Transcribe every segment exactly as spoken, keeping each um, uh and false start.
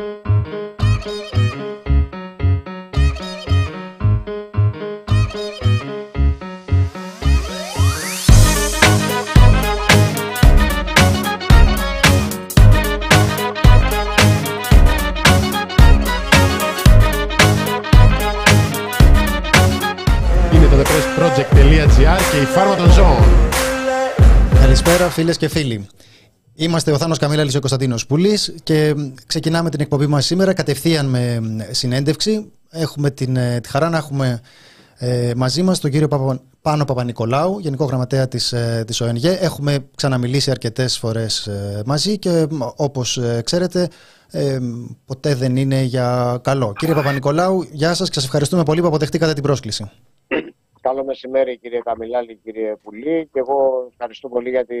The Press Project.gr και η ΦΑΡΜΑ ΤΩΝ ΖΩΩΝ. Καλησπέρα φίλες και φίλοι. Είμαστε ο Θάνος Καμήλαλης και ο Κωνσταντίνος Πουλής και ξεκινάμε την εκπομπή μας σήμερα κατευθείαν με συνέντευξη. Έχουμε την, τη χαρά να έχουμε ε, μαζί μας τον κύριο Παπα, Πάνο Παπανικολάου, Γενικό Γραμματέα της, ε, της ΟΕΝΓΕ. Έχουμε ξαναμιλήσει αρκετές φορές ε, μαζί και όπως ε, ξέρετε ε, ποτέ δεν είναι για καλό. Κύριε Παπανικολάου, γεια σας και σας ευχαριστούμε πολύ που αποδεχτήκατε την πρόσκληση. Καλό μεσημέρι κύριε Καμηλάλη, κύριε Πουλή, και εγώ ευχαριστώ πολύ για την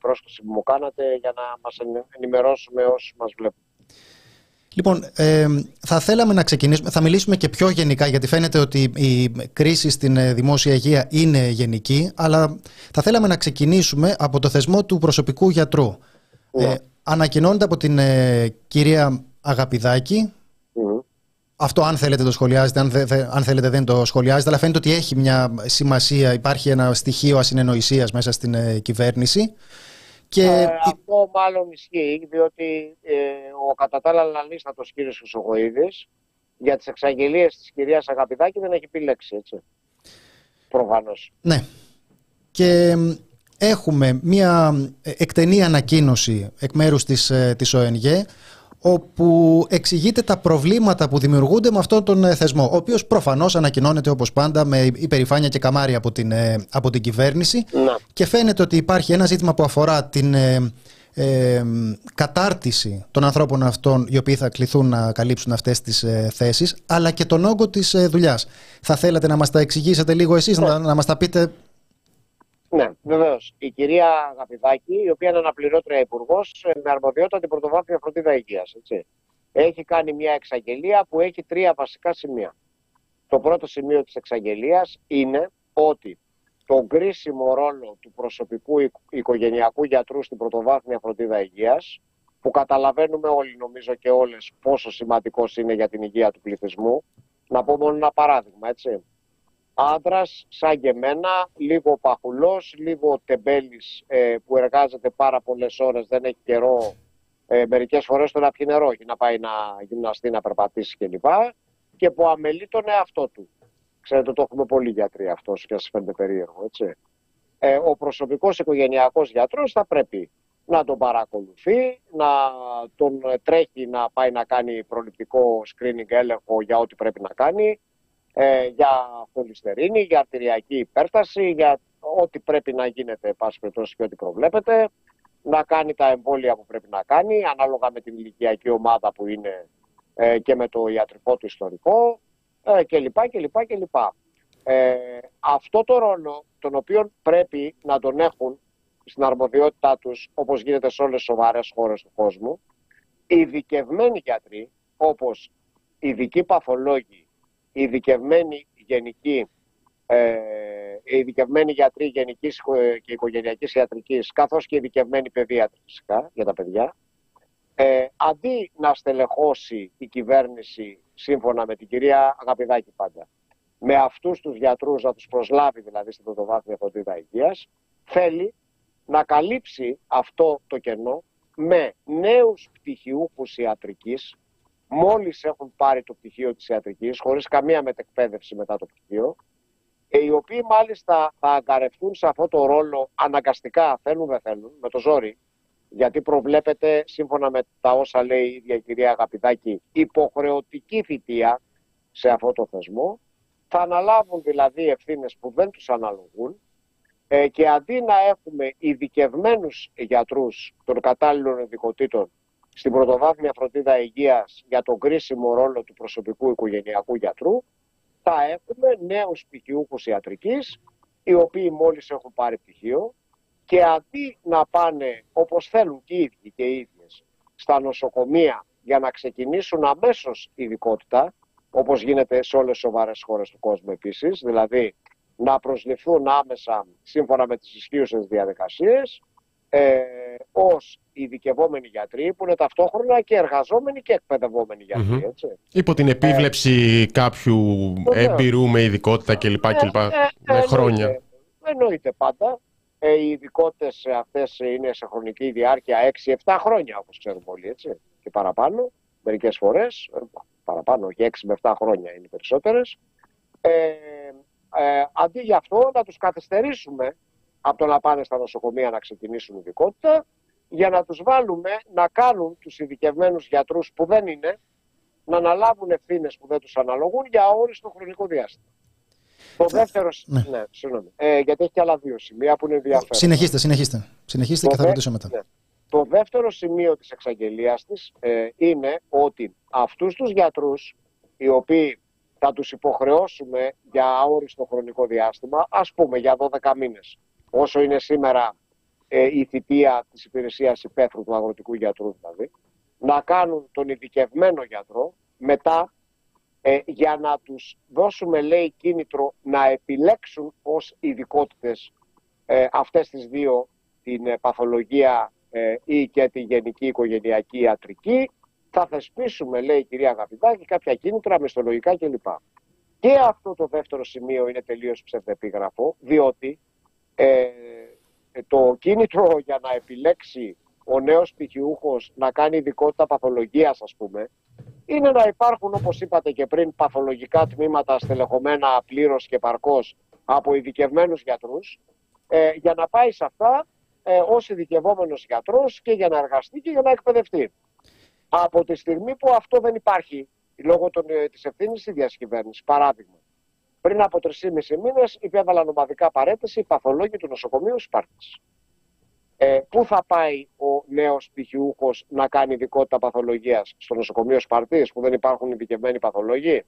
πρόσκληση που μου κάνατε για να μας ενημερώσουμε όσοι μας βλέπουν. Λοιπόν, ε, θα θέλαμε να ξεκινήσουμε, θα μιλήσουμε και πιο γενικά, γιατί φαίνεται ότι η κρίση στην δημόσια υγεία είναι γενική, αλλά θα θέλαμε να ξεκινήσουμε από το θεσμό του προσωπικού γιατρού. Ναι. Ε, ανακοινώνεται από την ε, κυρία Αγαπηδάκη. Αυτό αν θέλετε το σχολιάζετε, αν, δε, αν θέλετε δεν το σχολιάζετε, αλλά φαίνεται ότι έχει μια σημασία, υπάρχει ένα στοιχείο ασυνεννοησίας μέσα στην ε, κυβέρνηση. Και... Ε, αυτό μάλλον ισχύει, διότι ε, ο κατά τα άλλα αναλύστατος κ. Ισογοήδης για τις εξαγγελίες της κυρίας Αγαπηδάκη δεν έχει πει λέξη, έτσι, προφανώς. Ναι. Και... Έχουμε μια εκτενή ανακοίνωση εκ μέρους της, της ΟΕΝΓΕ, όπου εξηγείται τα προβλήματα που δημιουργούνται με αυτόν τον θεσμό, ο οποίος προφανώς ανακοινώνεται όπως πάντα με υπερηφάνεια και καμάρι από την, από την κυβέρνηση. Να. Και φαίνεται ότι υπάρχει ένα ζήτημα που αφορά την ε, ε, κατάρτιση των ανθρώπων αυτών οι οποίοι θα κληθούν να καλύψουν αυτές τις ε, θέσεις, αλλά και τον όγκο της ε, δουλειάς. Θα θέλατε να μας τα εξηγήσετε λίγο εσείς, να, να μας τα πείτε... Ναι, βεβαίως. Η κυρία Αγαπηδάκη, η οποία είναι αναπληρώτρια υπουργός με αρμοδιότητα την πρωτοβάθμια φροντίδα υγείας, έτσι, έχει κάνει μια εξαγγελία που έχει τρία βασικά σημεία. Το πρώτο σημείο της εξαγγελίας είναι ότι τον κρίσιμο ρόλο του προσωπικού οικογενειακού γιατρού στην πρωτοβάθμια φροντίδα υγείας, που καταλαβαίνουμε όλοι, νομίζω, και όλες πόσο σημαντικός είναι για την υγεία του πληθυσμού. Να πω μόνο ένα παράδειγμα, έτσι. Άντρας σαν και εμένα, λίγο παχουλός, λίγο τεμπέλης, ε, που εργάζεται πάρα πολλές ώρες, δεν έχει καιρό, ε, μερικές φορές το να πιει νερό, έχει να πάει να γυμναστεί, να περπατήσει κλπ. Και που αμελεί τον εαυτό του. Ξέρετε, το έχουμε πολλοί γιατροί αυτό, και σας φαίνεται περίεργο, έτσι. Ε, ο προσωπικός οικογενειακός γιατρός θα πρέπει να τον παρακολουθεί, να τον τρέχει να πάει να κάνει προληπτικό screening, έλεγχο για ό,τι πρέπει να κάνει. Ε, για χολυστερίνη, για αρτηριακή υπέρταση, για ό,τι πρέπει να γίνεται, πάση περιπτώσει, και ό,τι προβλέπετε, να κάνει τα εμβόλια που πρέπει να κάνει, ανάλογα με την ηλικιακή ομάδα που είναι, ε, και με το ιατρικό του ιστορικό, ε, κλπ. κλπ, κλπ. Ε, αυτό το ρόλο, τον οποίο πρέπει να τον έχουν στην αρμοδιότητά τους, όπως γίνεται σε όλες τις σοβαρές χώρες του κόσμου, ειδικευμένοι γιατροί, όπως ειδικοί παθολόγοι, ειδικευμένοι γενικοί, ε, ειδικευμένοι γιατροί γενικής και οικογενειακής ιατρικής, καθώς και ειδικευμένοι παιδίατροι, φυσικά, για τα παιδιά, ε, αντί να στελεχώσει η κυβέρνηση, σύμφωνα με την κυρία Αγαπηδάκη πάντα, με αυτούς τους γιατρούς να τους προσλάβει δηλαδή στην πρωτοβάθμια φροντίδα υγείας, θέλει να καλύψει αυτό το κενό με νέους πτυχιούχους ιατρικής, μόλις έχουν πάρει το πτυχίο της ιατρικής, χωρίς καμία μετεκπαίδευση μετά το πτυχίο, οι οποίοι μάλιστα θα αγκαρευτούν σε αυτό το ρόλο αναγκαστικά, θέλουν δεν θέλουν, με το ζόρι, γιατί προβλέπεται, σύμφωνα με τα όσα λέει η ίδια η κυρία Αγαπηδάκη, υποχρεωτική θητεία σε αυτό το θεσμό. Θα αναλάβουν δηλαδή ευθύνες που δεν τους αναλογούν, και αντί να έχουμε ειδικευμένους γιατρούς των κατάλληλων ειδικοτήτων στην πρωτοβάθμια φροντίδα υγείας για τον κρίσιμο ρόλο του προσωπικού οικογενειακού γιατρού, θα έχουμε νέους πτυχιούχους ιατρικής, οι οποίοι μόλις έχουν πάρει πτυχίο, και αντί να πάνε, όπως θέλουν και οι ίδιοι και οι ίδιες, στα νοσοκομεία για να ξεκινήσουν αμέσως ειδικότητα, όπως γίνεται σε όλες τις σοβαρές χώρες του κόσμου επίσης, δηλαδή να προσληφθούν άμεσα σύμφωνα με τις ισχύουσες διαδικασίες, ε, ως ειδικευόμενοι γιατροί, που είναι ταυτόχρονα και εργαζόμενοι και εκπαιδευόμενοι γιατροί. Mm-hmm. Έτσι. Υπό την επίβλεψη ε, κάποιου εμπειρού με ειδικότητα κλπ. Ε, κλπ. Ε, ε, με χρόνια. Εννοείται, εννοείται πάντα. Ε, οι ειδικότητες αυτές είναι σε χρονική διάρκεια έξι εφτά χρόνια, όπως ξέρουμε όλοι, έτσι, και παραπάνω. Μερικές φορές, παραπάνω και έξι με εφτά χρόνια είναι οι περισσότερες. Ε, ε, αντί γι' αυτό να τους καθυστερήσουμε από το να πάνε στα νοσοκομεία να ξεκινήσουν ειδικότητα, για να τους βάλουμε να κάνουν τους ειδικευμένους γιατρούς που δεν είναι, να αναλάβουν ευθύνες που δεν τους αναλογούν για όριστο χρονικό διάστημα. Το δεύτερο. Ναι, ναι συγγνώμη. Ε, γιατί έχει και άλλα δύο σημεία που είναι ενδιαφέροντα. Συνεχίστε, συνεχίστε. Συνεχίστε και θα ρωτήσω μετά. Ναι. Το δεύτερο σημείο της εξαγγελίας της ε, είναι ότι αυτούς τους γιατρούς, οι οποίοι θα τους υποχρεώσουμε για αόριστο χρονικό διάστημα, ας πούμε για δώδεκα μήνες, όσο είναι σήμερα ε, η θητεία της υπηρεσίας υπαίθρου του αγροτικού γιατρού δηλαδή, να κάνουν τον ειδικευμένο γιατρό μετά, ε, για να τους δώσουμε, λέει, κίνητρο να επιλέξουν ως ειδικότητες ε, αυτές τις δύο, την ε, παθολογία ή και τη γενική οικογενειακή ιατρική, θα θεσπίσουμε, λέει η κυρία Αγαπηδάκη, κάποια κίνητρα μισθολογικά κλπ. Και αυτό το δεύτερο σημείο είναι τελείως ψευδεπίγραφο, διότι ε, το κίνητρο για να επιλέξει ο νέος πτυχιούχος να κάνει ειδικότητα παθολογίας, ας πούμε, είναι να υπάρχουν, όπως είπατε και πριν, παθολογικά τμήματα στελεχωμένα πλήρως και παρκώς από ειδικευμένους γιατρούς, ε, για να πάει σε αυτά ως ειδικευόμενος γιατρός και για να εργαστεί και για να εκπαιδευτεί. Από τη στιγμή που αυτό δεν υπάρχει, λόγω των, της ευθύνης της ίδιας κυβέρνησης, παράδειγμα, πριν από τρεισήμισι μήνες υπέβαλαν ομαδικά παρέτηση οι παθολόγοι του νοσοκομείου Σπάρτης. Ε, πού θα πάει ο νέος πτυχιούχος να κάνει ειδικότητα παθολογίας? Στο νοσοκομείο Σπάρτης, που δεν υπάρχουν ειδικευμένοι παθολόγοι?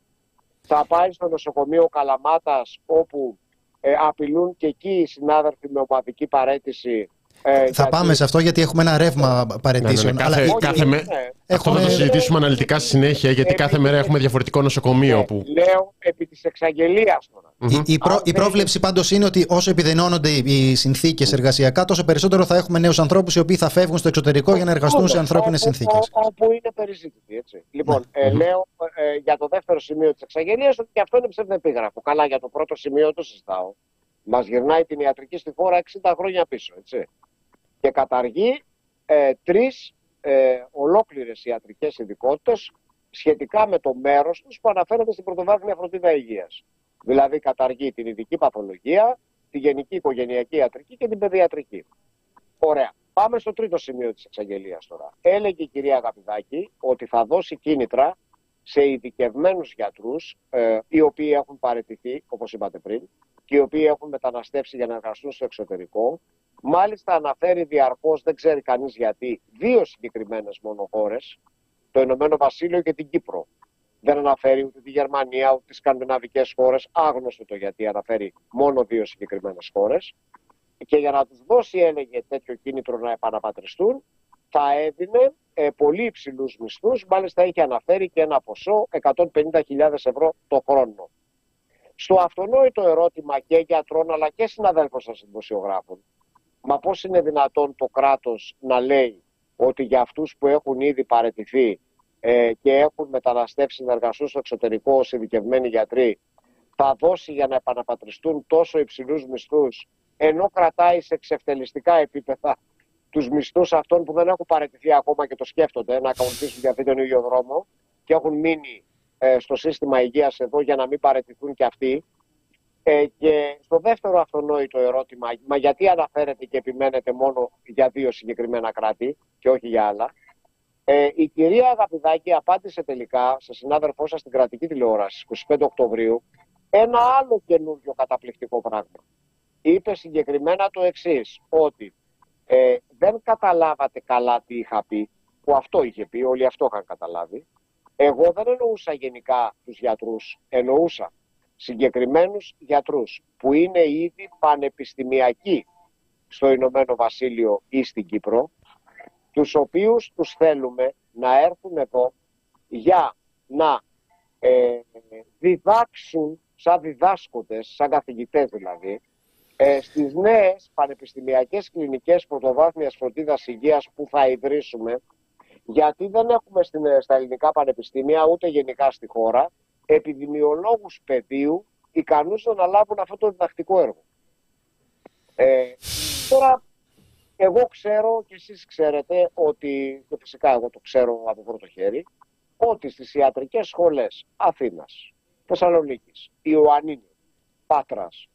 Θα πάει στο νοσοκομείο Καλαμάτας, όπου ε, απειλούν και εκεί οι συνάδελφοι με ομαδική παρέτηση? Ε, θα πάμε σε αυτό, γιατί έχουμε ένα ρεύμα παρετήσεων. Ναι, ναι, ναι, κάθε, αλλά... κάθε με... έχουμε... Αυτό θα το συζητήσουμε αναλυτικά στη συνέχεια, γιατί επί... κάθε μέρα έχουμε διαφορετικό νοσοκομείο. Ναι, που... Λέω επί της εξαγγελίας τώρα. Mm-hmm. Η, η, προ... η πρόβλεψη πάντως είναι ότι όσο επιδεινώνονται οι συνθήκες εργασιακά, τόσο περισσότερο θα έχουμε νέους ανθρώπους οι οποίοι θα φεύγουν στο εξωτερικό για να εργαστούν σε ανθρώπινες συνθήκες. Όπου είναι περιζήτητη, έτσι. Λοιπόν, ναι. ε, λέω ε, για το δεύτερο σημείο της εξαγγελίας ότι και αυτό είναι ψευδεπίγραφο. Καλά, για το πρώτο σημείο το συζητάω. Μας γυρνάει την ιατρική στη χώρα εξήντα χρόνια πίσω, έτσι. Και καταργεί ε, τρεις ε, ολόκληρες ιατρικές ειδικότητες σχετικά με το μέρος τους που αναφέρονται στην πρωτοβάθμια φροντίδα υγείας. Δηλαδή καταργεί την ειδική παθολογία, τη γενική οικογενειακή ιατρική και την παιδιατρική. Ωραία. Πάμε στο τρίτο σημείο της εξαγγελίας τώρα. Έλεγε η κυρία Αγαπηδάκη ότι θα δώσει κίνητρα σε ειδικευμένους γιατρούς, ε, οι οποίοι έχουν παραιτηθεί, όπως είπατε πριν, και οι οποίοι έχουν μεταναστεύσει για να εργαστούν στο εξωτερικό. Μάλιστα αναφέρει διαρκώς, δεν ξέρει κανείς γιατί, δύο συγκεκριμένες μόνο χώρες, το Ηνωμένο Βασίλειο και την Κύπρο. Δεν αναφέρει ούτε τη Γερμανία, ούτε τις Σκανδιναβικές χώρες, άγνωστο το γιατί αναφέρει μόνο δύο συγκεκριμένες χώρες. Και για να τους δώσει, έλεγε, τέτοιο κίνητρο να επαναπατριστούν, θα έδινε ε, πολύ υψηλούς μισθούς, μάλιστα είχε αναφέρει και ένα ποσό εκατόν πενήντα χιλιάδες ευρώ το χρόνο. Στο αυτονόητο ερώτημα και γιατρών αλλά και συναδέλφων σας δημοσιογράφων, μα πώς είναι δυνατόν το κράτος να λέει ότι για αυτούς που έχουν ήδη παραιτηθεί ε, και έχουν μεταναστεύσει να εργαστούν στο εξωτερικό ως ειδικευμένοι γιατροί, θα δώσει για να επαναπατριστούν τόσο υψηλούς μισθούς, ενώ κρατάει σε εξευτελιστικά επίπεδα τους μισθούς αυτών που δεν έχουν παραιτηθεί ακόμα και το σκέφτονται να ακολουθήσουν για αυτόν τον ίδιο δρόμο και έχουν μείνει στο σύστημα υγείας εδώ για να μην παραιτηθούν και αυτοί. Ε, και στο δεύτερο αυτονόητο ερώτημα, μα γιατί αναφέρεται και επιμένετε μόνο για δύο συγκεκριμένα κράτη και όχι για άλλα, ε, η κυρία Αγαπηδάκη απάντησε τελικά σε συνάδελφό σας στην κρατική τηλεόραση είκοσι πέντε Οκτωβρίου ένα άλλο καινούριο καταπληκτικό πράγμα. Είπε συγκεκριμένα το εξής, ότι ε, δεν καταλάβατε καλά τι είχα πει, που αυτό είχε πει, όλοι αυτό είχαν καταλάβει. Εγώ δεν εννοούσα γενικά τους γιατρούς, εννοούσα συγκεκριμένους γιατρούς που είναι ήδη πανεπιστημιακοί στο Ηνωμένο Βασίλειο ή στην Κύπρο, τους οποίους τους θέλουμε να έρθουν εδώ για να ε, διδάξουν σαν διδάσκοντες, σαν καθηγητές δηλαδή, Ε, στις νέες πανεπιστημιακές κλινικές πρωτοβάθμιας φροντίδας υγείας που θα ιδρύσουμε, γιατί δεν έχουμε στην, στα ελληνικά πανεπιστήμια ούτε γενικά στη χώρα επιδημιολόγους παιδείου ικανούς να αναλάβουν αυτό το διδακτικό έργο. Ε, τώρα, εγώ ξέρω και εσείς ξέρετε ότι, και φυσικά εγώ το ξέρω από πρώτο χέρι, ότι στις ιατρικές σχολές Αθήνας, Θεσσαλονίκης, Ιωαννίνου, Πάτρας,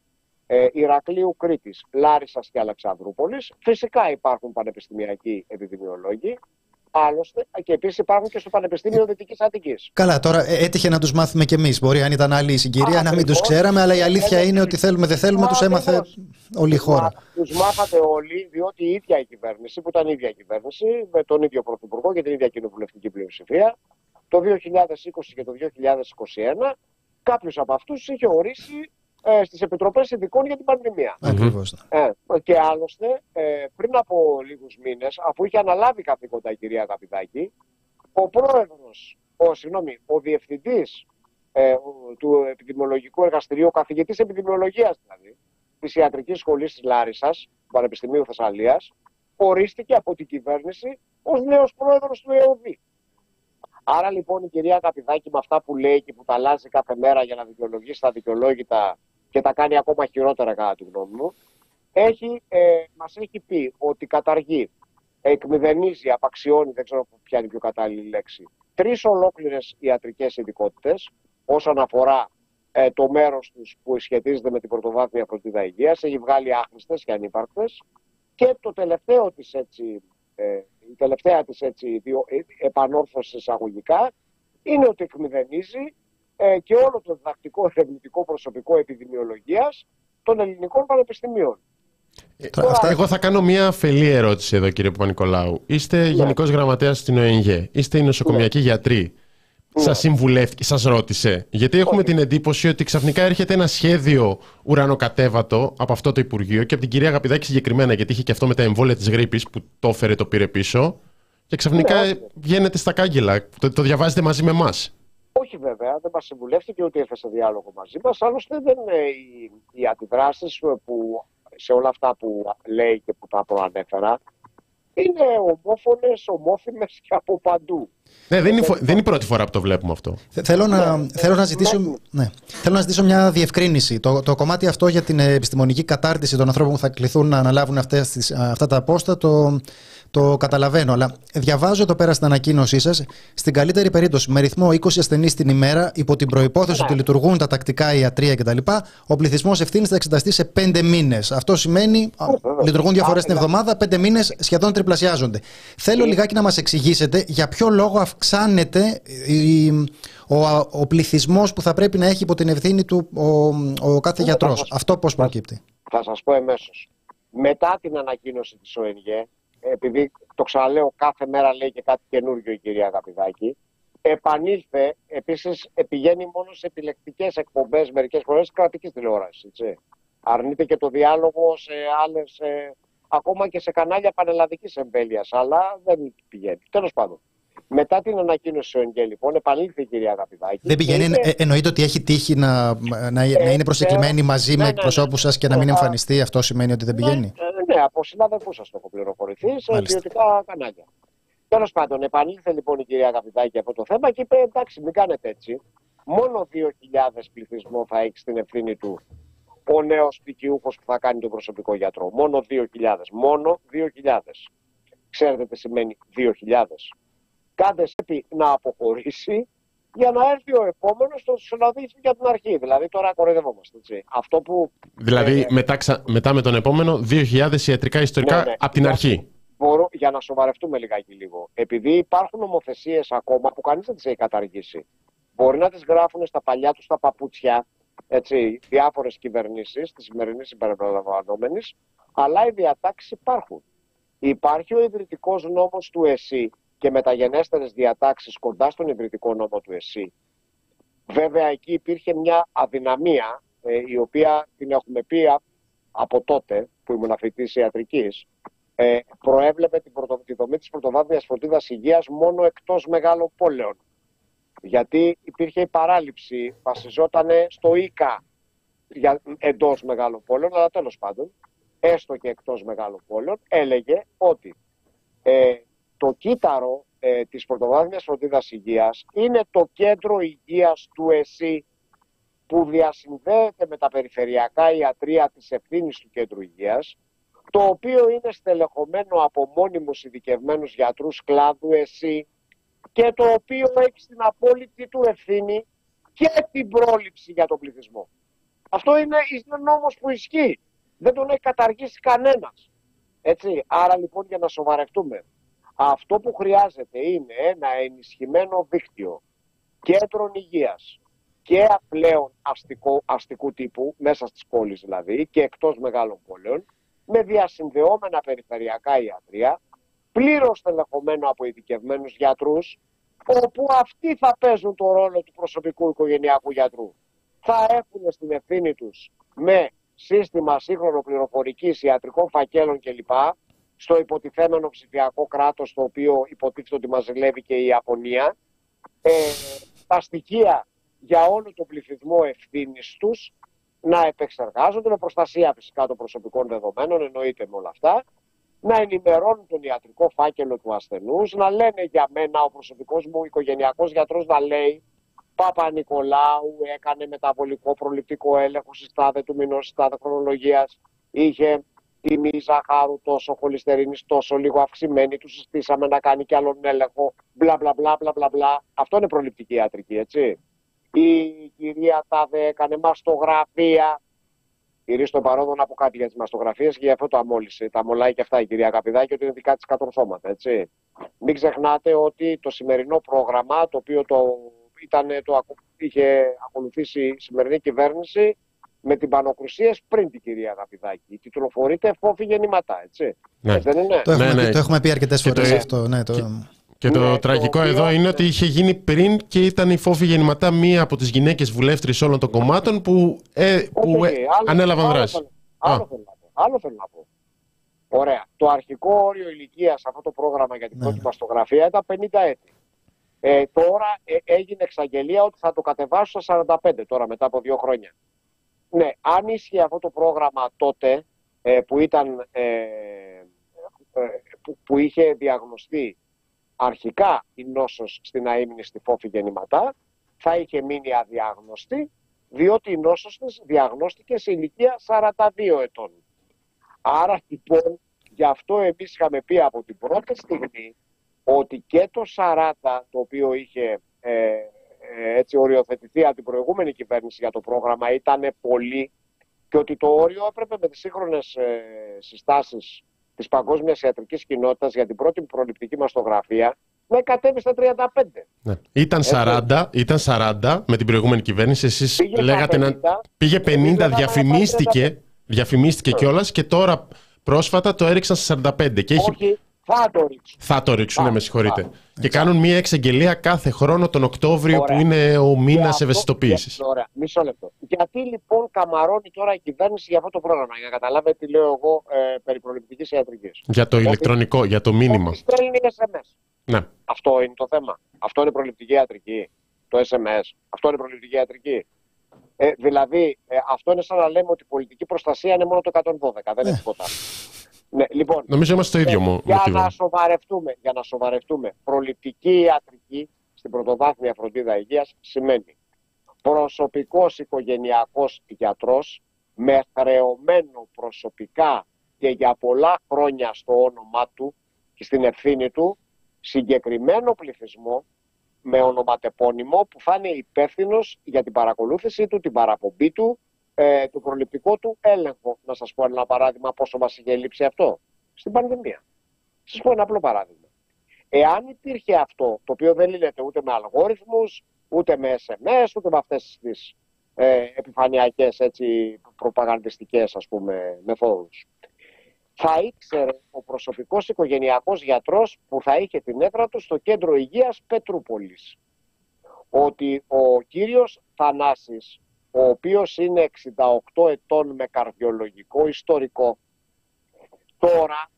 ε, Ηρακλείου, Κρήτης, Λάρισας και Αλεξανδρούπολης, φυσικά υπάρχουν πανεπιστημιακοί επιδημιολόγοι. Άλλωστε, και επίσης υπάρχουν και στο Πανεπιστήμιο Δυτικής Αττικής. Καλά, τώρα έτυχε να τους μάθουμε κι εμείς. Μπορεί, αν ήταν άλλη η συγκυρία, α, να μην τους ξέραμε, αλλά η αλήθεια είναι ότι θέλουμε, δεν θέλουμε, τους έμαθε όλη η χώρα. Τους μάθατε όλοι, διότι η ίδια η κυβέρνηση, που ήταν η ίδια η κυβέρνηση, με τον ίδιο Πρωθυπουργό και την ίδια κοινοβουλευτική πλειοψηφία, το δύο χιλιάδες είκοσι και το δύο χιλιάδες είκοσι ένα, κάποιος από αυτούς είχε ορίσει ε, στις Επιτροπές Ειδικών για την Πανδημία. Ακριβώς. Ε, και άλλωστε, ε, πριν από λίγους μήνες, αφού είχε αναλάβει καθήκοντα η κυρία Αγαπηδάκη, ο πρόεδρος, ο, συγγνώμη, ο διευθυντής ε, του επιδημιολογικού εργαστηρίου, ο καθηγητής επιδημιολογίας δηλαδή, της Ιατρικής Σχολής της Λάρισας, του Πανεπιστημίου Θεσσαλίας, ορίστηκε από την κυβέρνηση ως νέος πρόεδρος του ΕΟΔΗ. Άρα λοιπόν η κυρία Αγαπηδάκη με αυτά που λέει και που τα αλλάζει κάθε μέρα για να δικαιολογήσει τα δικαιολόγητα και τα κάνει ακόμα χειρότερα κατά τη γνώμη μου, έχει, ε, μας έχει πει ότι καταργεί, εκμηδενίζει, απαξιώνει, δεν ξέρω ποια είναι η πιο κατάλληλη λέξη, τρεις ολόκληρες ιατρικές ειδικότητες όσον αφορά ε, το μέρος τους που σχετίζεται με την πρωτοβάθμια φροντίδα υγείας, έχει βγάλει άχρηστες και ανύπαρκτες, και το τελευταίο της έτσι... Ε, η τελευταία της έτσι επανόρθωση εισαγωγικά είναι ότι εκμηδενίζει ε, και όλο το διδακτικό ερευνητικό προσωπικό επιδημιολογίας των ελληνικών πανεπιστημίων. Ε, Τώρα, αυτά... Εγώ θα κάνω μια αφελή ερώτηση εδώ, κύριε Παπανικολάου. Είστε ναι. Γενικός Γραμματέας στην ΟΕΝΓΕ, είστε οι νοσοκομιακοί ναι. γιατροί. Ναι. Σας συμβουλεύτηκε, σας ρώτησε? Γιατί έχουμε Όχι. την εντύπωση ότι ξαφνικά έρχεται ένα σχέδιο ουρανοκατέβατο από αυτό το Υπουργείο και από την κυρία Αγαπηδάκη συγκεκριμένα, γιατί είχε και αυτό με τα εμβόλια της γρήπης που το έφερε, το πήρε πίσω. Και ξαφνικά ναι, βγαίνετε στα κάγκελα. Το, το διαβάζετε μαζί με εμάς. Όχι, βέβαια, δεν μας συμβουλεύτηκε ούτε έφερε σε διάλογο μαζί μας. Άλλωστε, δεν είναι οι, οι αντιδράσεις που σε όλα αυτά που λέει και που τα προανέφερα. Είναι ομόφωνες, ομόφημες και από παντού. Ναι, δεν είναι, δεν είναι η πρώτη φορά που το βλέπουμε αυτό. Θέλω να, ναι, θέλω να, ζητήσω, ναι, θέλω να ζητήσω μια διευκρίνηση. Το, το κομμάτι αυτό για την επιστημονική κατάρτιση των ανθρώπων που θα κληθούν να αναλάβουν αυτές τις, αυτά τα πόστα, το, το καταλαβαίνω. Αλλά διαβάζω εδώ πέρα στην ανακοίνωσή σας, στην καλύτερη περίπτωση, με ρυθμό είκοσι ασθενείς την ημέρα, υπό την προϋπόθεση ναι. ότι λειτουργούν τα τακτικά ιατρεία κτλ., ο πληθυσμός ευθύνης θα εξεταστεί σε πέντε μήνες. Αυτό σημαίνει λειτουργούν δύο φορές την εβδομάδα, πέντε μήνες σχεδόν τριπλασιάζονται. Θέλω λιγάκι να μας εξηγήσετε για ποιο λόγο αυξάνεται η, ο, ο πληθυσμός που θα πρέπει να έχει υπό την ευθύνη του ο, ο κάθε γιατρός. Σας, αυτό πώς προκύπτει? Θα σας πω εμέσως. Μετά την ανακοίνωση της ΟΕΝΓΕ, επειδή το ξαναλέω κάθε μέρα λέει και κάτι καινούργιο η κυρία Αγαπηδάκη, επανήλθε, επίσης πηγαίνει μόνο σε επιλεκτικές εκπομπές μερικές φορές κρατικής τηλεόρασης. Έτσι. Αρνείται και το διάλογο σε άλλες, ε, ακόμα και σε κανάλια πανελλαδικής εμβέλειας, αλλά δεν πηγαίνει. Τέλος πάντων. Μετά την ανακοίνωση του ΕΝΚΕ, λοιπόν, επανήλθε η κυρία Αγαπηδάκη. Δεν πηγαίνει, είναι... ε, εννοείται ότι έχει τύχει να, να, να ε, είναι προσεκλημένη ε, μαζί ναι, με εκπροσώπους σας και ναι, να μην εμφανιστεί. Α... Αυτό σημαίνει ότι δεν πηγαίνει. Ναι, ναι, από συνάδελφούς σας το έχω πληροφορηθεί σε ιδιωτικά κανάλια. Τέλος πάντων, επανήλθε λοιπόν η κυρία Αγαπηδάκη από το θέμα και είπε: εντάξει, μην κάνετε έτσι. Μόνο δύο χιλιάδες πληθυσμό θα έχει στην ευθύνη του ο νέος δικαιούχος που θα κάνει τον προσωπικό γιατρό. Μόνο δύο χιλιάδες. Μόνο δύο χιλιάδες. Ξέρετε τι σημαίνει δύο χιλιάδες. Κάντε πρέπει να αποχωρήσει για να έρθει ο επόμενος να τους οδηγήσει για την αρχή. Δηλαδή τώρα κοροϊδευόμαστε. Έτσι. Αυτό που, δηλαδή ε, μετά, ξα... μετά με τον επόμενο δύο χιλιάδες ιατρικά ιστορικά ναι, ναι, από την αρχή. Μπορώ, για να σοβαρευτούμε λιγάκι λίγο. Επειδή υπάρχουν νομοθεσίες ακόμα που κανείς δεν τις έχει καταργήσει. Μπορεί να τις γράφουν στα παλιά τους τα παπούτσια έτσι, διάφορες κυβερνήσεις της σημερινής συμπεριλαμβανόμενης, αλλά οι διατάξεις υπάρχουν. Υπάρχει ο ιδρυτικός νόμος του ΕΣΥ και μεταγενέστερες διατάξεις κοντά στον ιδρυτικό νόμο του ΕΣΥ. Βέβαια, εκεί υπήρχε μια αδυναμία, ε, η οποία την έχουμε πει από τότε που ήμουν φοιτητής ιατρικής, ε, προέβλεπε την πρωτο, τη δομή της πρωτοβάθμιας φροντίδας υγείας μόνο εκτός μεγάλων πόλεων. Γιατί υπήρχε η παράληψη, βασιζόταν στο ΊΚΑ, εντός μεγάλων πόλεων, αλλά τέλος πάντων, έστω και εκτός μεγάλων πόλεων, έλεγε ότι ε, το κύτταρο ε, της πρωτοβάθμιας φροντίδας υγείας είναι το κέντρο υγείας του ΕΣΥ που διασυνδέεται με τα περιφερειακά ιατρεία της ευθύνης του κέντρου υγείας, το οποίο είναι στελεχωμένο από μόνιμους ειδικευμένους γιατρούς κλάδου ΕΣΥ και το οποίο έχει στην απόλυτη του ευθύνη και την πρόληψη για τον πληθυσμό. Αυτό είναι νόμος που ισχύει. Δεν τον έχει καταργήσει κανένας. Έτσι. Άρα λοιπόν, για να σοβαρευτούμε, αυτό που χρειάζεται είναι ένα ενισχυμένο δίκτυο κέντρων υγείας και πλέον αστικό, αστικού τύπου, μέσα στις πόλεις δηλαδή και εκτός μεγάλων πόλεων, με διασυνδεόμενα περιφερειακά ιατρεία, πλήρως στελεχωμένο από ειδικευμένους γιατρούς, όπου αυτοί θα παίζουν το ρόλο του προσωπικού οικογενειακού γιατρού. Θα έχουν στην ευθύνη τους με σύστημα σύγχρονο πληροφορικής, ιατρικών φακέλων κλπ. Στο υποτιθέμενο ψηφιακό κράτος, το οποίο υποτίθεται ότι μαζελεύει και η Ιαπωνία, ε, τα στοιχεία για όλο τον πληθυσμό ευθύνης τους, να επεξεργάζονται με προστασία φυσικά των προσωπικών δεδομένων, εννοείται με όλα αυτά, να ενημερώνουν τον ιατρικό φάκελο του ασθενούς, να λένε για μένα ο προσωπικός μου οικογενειακός γιατρός να λέει Παπανικολάου έκανε μεταβολικό προληπτικό έλεγχο στις τάδε του μηνός, στις τάδε χρονολογίας, είχε τιμή ζαχάρου τόσο, χολυστερίνης τόσο, λίγο αυξημένη, του συστήσαμε να κάνει κι άλλον έλεγχο, μπλα μπλα μπλα μπλα μπλα. Αυτό είναι προληπτική ιατρική, έτσι. Η κυρία τάδε έκανε μαστογραφία. Κυρίως στον παρόδο να πω κάτι για τις μαστογραφίες και γι' αυτό το αμόλυσε. Τα μολάει και αυτά η κυρία Αγαπηδάκη, ότι είναι δικά της κατορθώματα, έτσι. Μην ξεχνάτε ότι το σημερινό πρόγραμμα, το οποίο το, ήταν, το είχε ακολουθήσει η σημερινή κυβέρνηση, με την πανοκρουσίες πριν την κυρία Αγαπηδάκη, τιτλοφορείται Φόφη Γεννηματά, έτσι. Ναι. Έτσι δεν είναι? Το έχουμε, ναι, ναι. Το έχουμε πει αρκετές φορές το... αυτό. Ναι, το... και... Και το ναι, τραγικό το εδώ είναι, είναι ότι είχε γίνει πριν και ήταν η Φόφη Γεννηματά μία από τις γυναίκες βουλεύτρες όλων των κομμάτων που, ε, που okay, ε, άλλο, ανέλαβαν άλλο, δράση. Άλλο, άλλο, θέλω να πω, άλλο θέλω να πω. Ωραία. Το αρχικό όριο ηλικίας σε αυτό το πρόγραμμα για την πρώτη ναι. μαστογραφία ήταν πενήντα έτη. Ε, τώρα ε, έγινε εξαγγελία ότι θα το κατεβάσουν στα σαράντα πέντε τώρα μετά από δύο χρόνια. Ναι, αν ίσχυε αυτό το πρόγραμμα τότε ε, που, ήταν, ε, ε, που, που είχε διαγνωστεί αρχικά η νόσος στην αείμνη στη Φόφη Γεννηματά, θα είχε μείνει αδιάγνωστη, διότι η νόσος της διαγνώστηκε σε ηλικία σαράντα δύο ετών. Άρα λοιπόν, γι' αυτό εμείς είχαμε πει από την πρώτη στιγμή ότι και το σαράντα, το οποίο είχε ε, έτσι οριοθετηθεί από την προηγούμενη κυβέρνηση για το πρόγραμμα, ήταν πολύ, και ότι το όριο έπρεπε με τις σύγχρονες ε, συστάσεις της παγκόσμιας ιατρικής κοινότητας για την πρώτη προληπτική μαστογραφία να κατέβει στα τριάντα πέντε. Ναι. Ήταν, σαράντα, ήταν σαράντα με την προηγούμενη κυβέρνηση. Εσείς πήγε λέγατε πενήντα, να πήγε πενήντα, πήγε διαφημίστηκε, πενήντα. Διαφημίστηκε ναι. κιόλας και τώρα πρόσφατα το έριξαν στα σαράντα πέντε. Και όχι, έχει... θα το ρίξουν. Θα το ρίξουν, θα, ναι, με συγχωρείτε. Θα. Και κάνουν μια εξαγγελία κάθε χρόνο τον Οκτώβριο, ωραία, που είναι ο μήνας ευαισθητοποίησης. Ωραία, μισό λεπτό. Γιατί λοιπόν καμαρώνει τώρα η κυβέρνηση για αυτό το πρόγραμμα, για να καταλάβετε τι λέω εγώ ε, περί προληπτικής ιατρικής. Για το ότι, ηλεκτρονικό, για το μήνυμα. Ότι στέλνει ες εμ ες. Ναι. Αυτό είναι το θέμα. Αυτό είναι προληπτική ιατρική. Το ες εμ ες. Αυτό είναι προληπτική ιατρική. Ε, δηλαδή, ε, αυτό είναι σαν να λέμε ότι η πολιτική προστασία είναι μόνο το εκατόν δώδεκα. Δεν είναι τίποτα. Ναι, λοιπόν, νομίζω είμαστε στο ίδιο μου. Για να σοβαρευτούμε, για να σοβαρευτούμε, προληπτική ιατρική στην πρωτοβάθμια φροντίδα υγείας σημαίνει προσωπικός οικογενειακός γιατρός με χρεωμένο προσωπικά και για πολλά χρόνια στο όνομά του και στην ευθύνη του συγκεκριμένο πληθυσμό με ονοματεπώνυμο που θα είναι υπεύθυνος για την παρακολούθηση του, την παραπομπή του, Ε, το προληπτικό του έλεγχο. Να σας πω ένα παράδειγμα πόσο μας είχε λείψει αυτό στην πανδημία. Σας πω ένα απλό παράδειγμα. Εάν υπήρχε αυτό, το οποίο δεν λύνεται ούτε με αλγόριθμους, ούτε με ες εμ ες, ούτε με αυτές τις ε, επιφανειακές, έτσι, προπαγανδιστικές, ας πούμε, μεθόδους, θα ήξερε ο προσωπικός οικογενειακός γιατρός που θα είχε την έδρα του στο κέντρο υγείας Πετρούπολης ότι ο κύριος Θανάσης, ο οποίος είναι εξήντα οκτώ ετών με καρδιολογικό ιστορικό, τώρα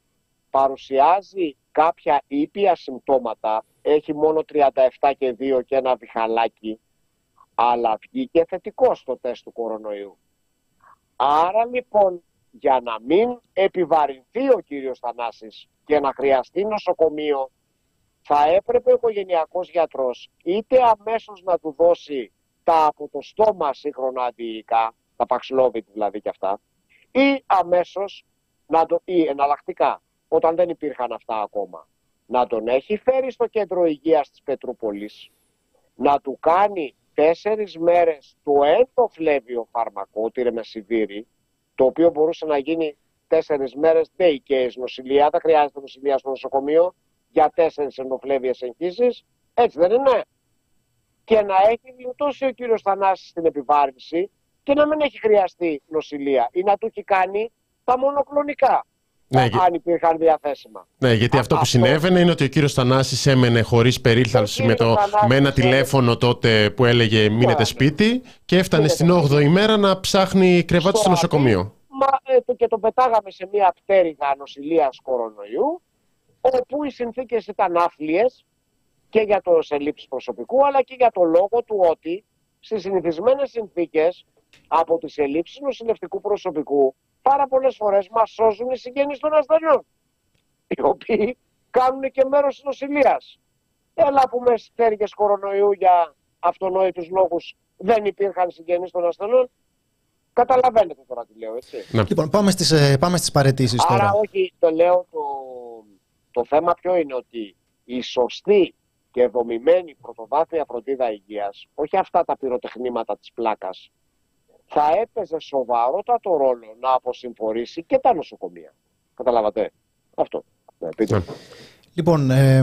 παρουσιάζει κάποια ήπια συμπτώματα, έχει μόνο τριάντα επτά και δύο και ένα διχαλάκι, αλλά βγήκε θετικό στο τεστ του κορονοϊού. Άρα λοιπόν, για να μην επιβαρυνθεί ο κύριος Θανάσης και να χρειαστεί νοσοκομείο, θα έπρεπε ο οικογενειακός γιατρός είτε αμέσως να του δώσει τα από το στόμα σύγχρονα αντιϊκά, τα Paxlovid δηλαδή και αυτά, ή αμέσως να το, ή εναλλακτικά, όταν δεν υπήρχαν αυτά ακόμα, να τον έχει φέρει στο κέντρο υγείας της Πετρούπολης, να του κάνει τέσσερις μέρες το ενδοφλέβιο φάρμακο, ότι είναι μεσηδύρι, το οποίο μπορούσε να γίνει τέσσερις μέρες day case νοσηλεία, δεν χρειάζεται νοσηλεία στο νοσοκομείο για τέσσερις ενδοφλέβιες εγχύσεις, έτσι δεν είναι? Και να έχει γλιτώσει ο κύριος Θανάσης την επιβάρυνση και να μην έχει χρειαστεί νοσηλεία ή να του έχει κάνει τα μονοκλονικά. Ναι, αν υπήρχαν διαθέσιμα. Ναι, γιατί Α, αυτό που αυτό... συνέβαινε είναι ότι ο κύριος Θανάσης έμενε χωρίς περίληψη με, το... Θανάσης... με ένα τηλέφωνο τότε που έλεγε μείνετε σπίτι και έφτανε στην όγδοη ημέρα να ψάχνει κρεβάτι στο νοσοκομείο. Μα, και τον πετάγαμε σε μια πτέρυγα νοσηλείας κορονοϊού, όπου οι συνθήκες ήταν άφλιες και για το ελλείψη προσωπικού, αλλά και για το λόγο του ότι στις συνηθισμένες συνθήκες από τις ελλείψεις νοσηλευτικού προσωπικού πάρα πολλές φορές μας σώζουν οι συγγενείς των ασθενών, οι οποίοι κάνουν και μέρος της νοσηλείας. Έλα που με στέργες κορονοϊού για αυτονόητους λόγους δεν υπήρχαν συγγενείς των ασθενών. Καταλαβαίνετε τώρα τι λέω, έτσι. Ναι. Λοιπόν, πάμε στις, πάμε στις παραιτήσεις τώρα. Άρα όχι, το λέω, το, το θέμα ποιο είναι, ότι η σωστή και δομημένη πρωτοβάθμια φροντίδα υγείας, όχι αυτά τα πυροτεχνήματα της πλάκας, θα έπαιζε σοβαρότατο ρόλο να αποσυμφορήσει και τα νοσοκομεία. Καταλάβατε αυτό? Ναι, πείτε. Λοιπόν, ε,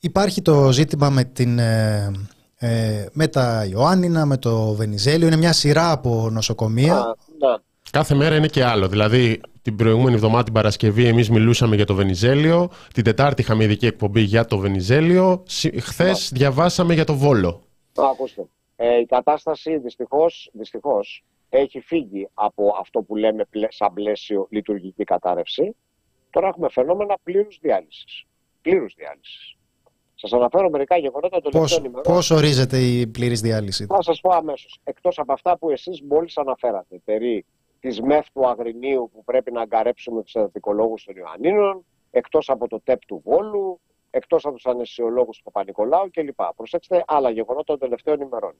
υπάρχει το ζήτημα με, την, ε, ε, με τα Ιωάννινα, με το Βενιζέλιο. Είναι μια σειρά από νοσοκομεία. Α, ναι. Κάθε μέρα είναι και άλλο. Δηλαδή, την προηγούμενη εβδομάδα, την Παρασκευή, εμείς μιλούσαμε για το Βενιζέλιο. Την Τετάρτη είχαμε ειδική εκπομπή για το Βενιζέλιο. Χθες διαβάσαμε για το Βόλο. Α, ακούστε. Ε, η κατάσταση δυστυχώς, δυστυχώς έχει φύγει από αυτό που λέμε πλε, σαν πλαίσιο λειτουργική κατάρρευση. Τώρα έχουμε φαινόμενα πλήρους διάλυσης. Πλήρους διάλυσης. Σας αναφέρω μερικά γεγονότα των τελευταίων ημερών. Πώς ορίζεται η πλήρης διάλυση? Θα σας πω αμέσως. Εκτός από αυτά που εσείς μόλις αναφέρατε, περί της ΜΕΦ του Αγρινίου που πρέπει να αγκαρέψουμε τους εντατικολόγους των Ιωαννίνων, εκτός από το ΤΕΠ του Βόλου, εκτός από τους αναισιολόγους του Παπανικολάου κλπ. Προσέξτε άλλα γεγονότα των τελευταίων ημερών.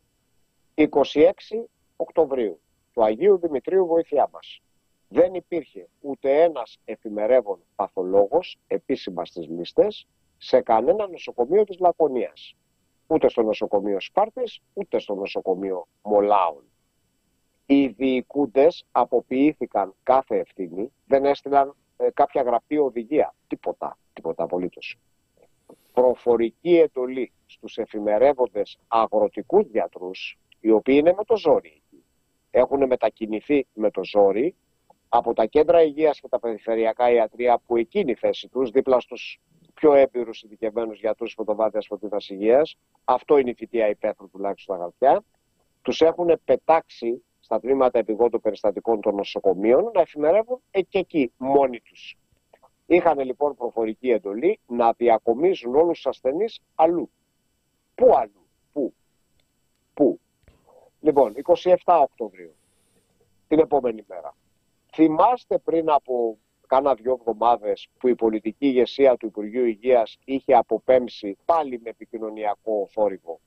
είκοσι έξι Οκτωβρίου, του Αγίου Δημητρίου, βοήθειά μας. Δεν υπήρχε ούτε ένας εφημερεύων παθολόγος επίσημα στις λίστες σε κανένα νοσοκομείο της Λακωνίας. Ούτε στο νοσοκομείο Σπάρτης, ούτε στο νοσοκομείο Μολάων. Οι διοικούντες αποποιήθηκαν κάθε ευθύνη, δεν έστειλαν ε, κάποια γραπτή οδηγία. Τίποτα, τίποτα απολύτως. Προφορική εντολή στους εφημερεύοντες αγροτικούς γιατρούς, οι οποίοι είναι με το ζόρι, έχουν μετακινηθεί με το ζόρι από τα κέντρα υγείας και τα περιφερειακά ιατρεία, που εκείνη η θέση τους, δίπλα στους πιο έμπειρους ειδικευμένους γιατρούς πρωτοβάθμιας φροντίδας υγείας, αυτό είναι η θητεία υπαίθρου τουλάχιστον στα χαρτιά, τους έχουν πετάξει στα τμήματα επιγόντων περιστατικών των νοσοκομείων να εφημερεύουν εκεί, εκεί μόνοι τους. Είχαν λοιπόν προφορική εντολή να διακομίζουν όλους τους ασθενείς αλλού. Πού αλλού, πού, πού. Λοιπόν, είκοσι επτά Οκτωβρίου, την επόμενη μέρα. Θυμάστε πριν από κάνα δυο εβδομάδες που η πολιτική ηγεσία του Υπουργείου Υγείας είχε αποπέμψει πάλι με επικοινωνιακό θόρυβο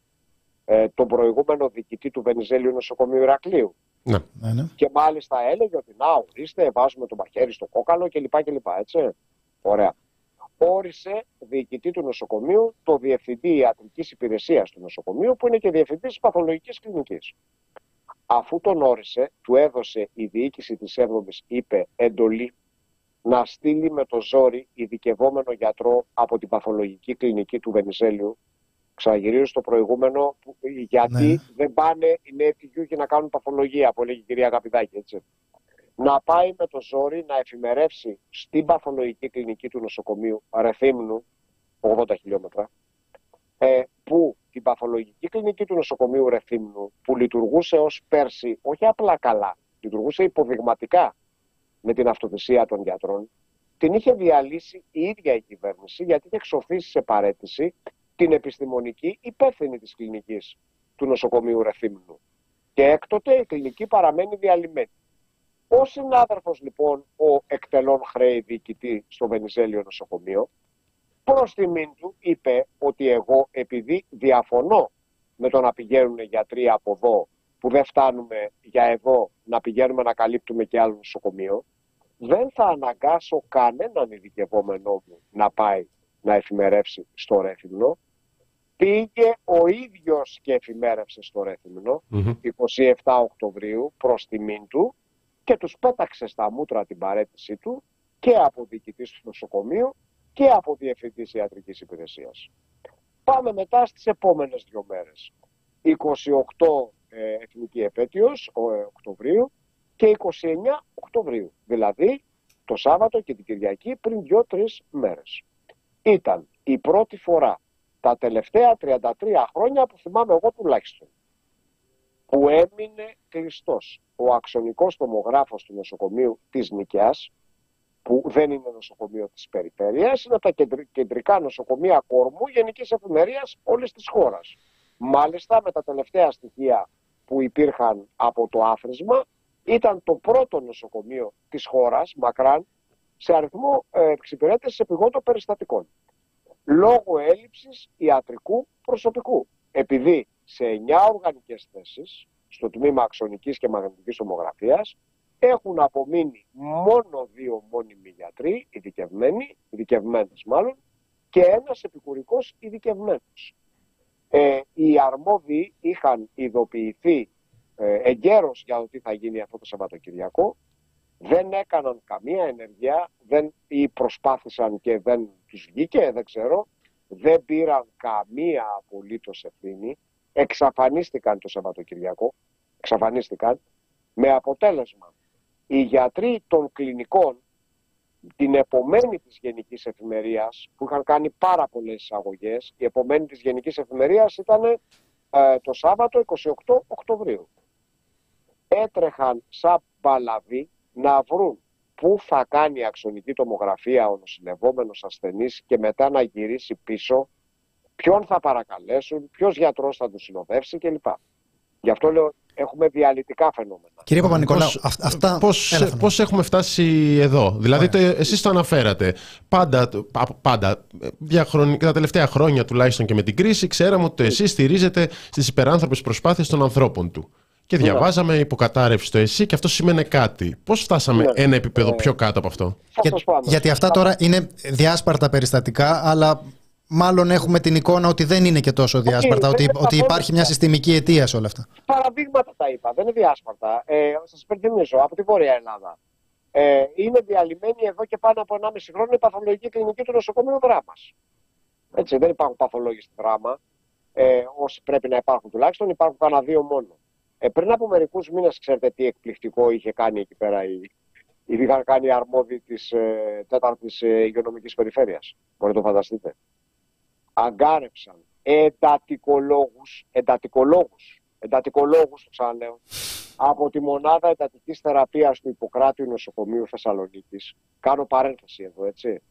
ε, τον προηγούμενο διοικητή του Βενιζέλιου Νοσοκομείου Ηρακλείου? Ναι, ναι, ναι. Και μάλιστα έλεγε ότι να ορίστε, βάζουμε το μαχαίρι στο κόκαλο κλπ. Κλπ, έτσι. Ωραία. Όρισε διοικητή του νοσοκομείου το διευθυντή ιατρικής υπηρεσίας του νοσοκομείου, που είναι και διευθυντής της παθολογικής κλινικής. Αφού τον όρισε, του έδωσε η διοίκηση της έβδομης, είπε, εντολή να στείλει με το ζόρι ειδικευόμενο γιατρό από την παθολογική κλινική του Βενιζέλιου. Ξαναγυρίζω στο προηγούμενο, γιατί ναι, δεν πάνε οι νέοι πηγιούχοι να κάνουν παθολογία, που έλεγε η κυρία Αγαπηδάκη, έτσι. Να πάει με το ζόρι να εφημερεύσει στην παθολογική κλινική του νοσοκομείου Ρεθύμνου, ογδόντα χιλιόμετρα, ε, που την παθολογική κλινική του νοσοκομείου Ρεθύμνου, που λειτουργούσε ως πέρσι, όχι απλά καλά, λειτουργούσε υποδειγματικά με την αυτοθυσία των γιατρών, την είχε διαλύσει η ίδια η κυβέρνηση, γιατί είχε εξοφλήσει σε παραίτηση την επιστημονική υπεύθυνη της κλινικής του νοσοκομείου Ρεθύμνου. Και έκτοτε η κλινική παραμένει διαλυμένη. Ο συνάδελφος λοιπόν, ο εκτελών χρέη διοικητή στο Βενιζέλιο Νοσοκομείο, προς τιμήν του είπε ότι εγώ, επειδή διαφωνώ με το να πηγαίνουν γιατροί από εδώ, που δεν φτάνουμε για εδώ, να πηγαίνουμε να καλύπτουμε και άλλο νοσοκομείο, δεν θα αναγκάσω κανέναν ειδικευόμενό μου να πάει να εφημερεύσει στο Ρέθυμνο. Πήγε ο ίδιος και εφημέρευσε στο Ρέθυμνο, mm-hmm. εικοστή εβδόμη Οκτωβρίου, προς τιμήν του, και τους πέταξε στα μούτρα την παρέτησή του και από διοικητής του νοσοκομείου και από διευθυντής ιατρικής υπηρεσίας. Πάμε μετά στις επόμενες δύο μέρες. εικοστή όγδοη ε, εθνική επέτειος ο, ε, Οκτωβρίου και εικοστή εννέα Οκτωβρίου. Δηλαδή το Σάββατο και την Κυριακή πριν δύο-τρεις μέρες. Ήταν η πρώτη φορά τα τελευταία τριάντα τρία χρόνια που θυμάμαι εγώ τουλάχιστον, που έμεινε κλειστός ο αξονικός τομογράφος του νοσοκομείου της Νικαιάς, που δεν είναι νοσοκομείο της περιφέρειας, είναι από τα κεντρικά νοσοκομεία κορμού γενικής εφημερίας όλης της χώρας. Μάλιστα, με τα τελευταία στοιχεία που υπήρχαν από το άθροισμα, ήταν το πρώτο νοσοκομείο της χώρας, μακράν, σε αριθμό εξυπηρέτησης επιγόντων περιστατικών, λόγω έλλειψης ιατρικού προσωπικού. Επειδή σε εννέα οργανικές θέσεις, στο τμήμα αξονικής και μαγνητικής τομογραφίας, έχουν απομείνει μόνο δύο μόνιμοι γιατροί, ειδικευμένοι, ειδικευμένες μάλλον, και ένας επικουρικός ειδικευμένος. Ε, οι αρμόδιοι είχαν ειδοποιηθεί ε, εγκαίρως για το τι θα γίνει αυτό το Σαββατοκυριακό, δεν έκαναν καμία ενέργεια, δεν, ή προσπάθησαν και δεν τους βγήκε, δεν ξέρω, δεν πήραν καμία απολύτως ευθύνη, εξαφανίστηκαν το Σαββατοκυριακό, εξαφανίστηκαν, με αποτέλεσμα οι γιατροί των κλινικών την επομένη της Γενικής Εφημερίας, που είχαν κάνει πάρα πολλές εισαγωγές, η επομένη της Γενικής Εφημερίας ήταν ε, το Σάββατο εικοστή όγδοη Οκτωβρίου. Έτρεχαν σαν παλαβοί να βρουν πού θα κάνει αξονική τομογραφία ο νοσηλευόμενος ασθενής και μετά να γυρίσει πίσω, ποιον θα παρακαλέσουν, ποιος γιατρός θα του συνοδεύσει κλπ. Γι' αυτό λέω, έχουμε διαλυτικά φαινόμενα. Κύριε Παπανικολάου, πώς, αυτά... πώς, Έλα, πώς έχουμε φτάσει εδώ? Δηλαδή, το, εσείς το αναφέρατε. Πάντα, πάντα διαχρονικά, τα τελευταία χρόνια τουλάχιστον και με την κρίση, ξέραμε ότι το ΕΣΥ στηρίζεται στις υπεράνθρωπες προσπάθειες των ανθρώπων του. Και διαβάζαμε υποκατάρρευση στο ΕΣΥ και αυτό σημαίνει κάτι. Πώς φτάσαμε ναι. ένα επίπεδο πιο κάτω από αυτό? Για, γιατί αυτά τώρα είναι διάσπαρτα περιστατικά, αλλά μάλλον έχουμε την εικόνα ότι δεν είναι και τόσο διάσπαρτα, okay, ότι, ότι υπάρχει μια συστημική αιτία σε όλα αυτά. Παραδείγματα τα είπα, δεν είναι διάσπαρτα. Ε, σας υπενθυμίζω, από τη Βόρεια Ελλάδα. Ε, είναι διαλυμένη εδώ και πάνω από ενάμιση χρόνο η παθολογική κλινική του νοσοκομείου Δράμας. Έτσι, δεν υπάρχουν παθολόγοι στη Δράμα, ε, όσοι πρέπει να υπάρχουν τουλάχιστον, υπάρχουν κανένα δύο μόνο. Ε, πριν από μερικούς μήνες, ξέρετε τι εκπληκτικό είχε κάνει εκεί πέρα η. Είχαν κάνει αρμόδιοι της ε, τέταρτης ε, υγειονομικής περιφέρειας. Μπορείτε να το φανταστείτε. Αγκάρεψαν εντατικολόγους, εντατικολόγους, εντατικολόγους το ξαναλέω, από τη μονάδα εντατικής θεραπείας του Ιπποκράτειου Νοσοκομείου Θεσσαλονίκης. Κάνω παρένθεση εδώ, έτσι.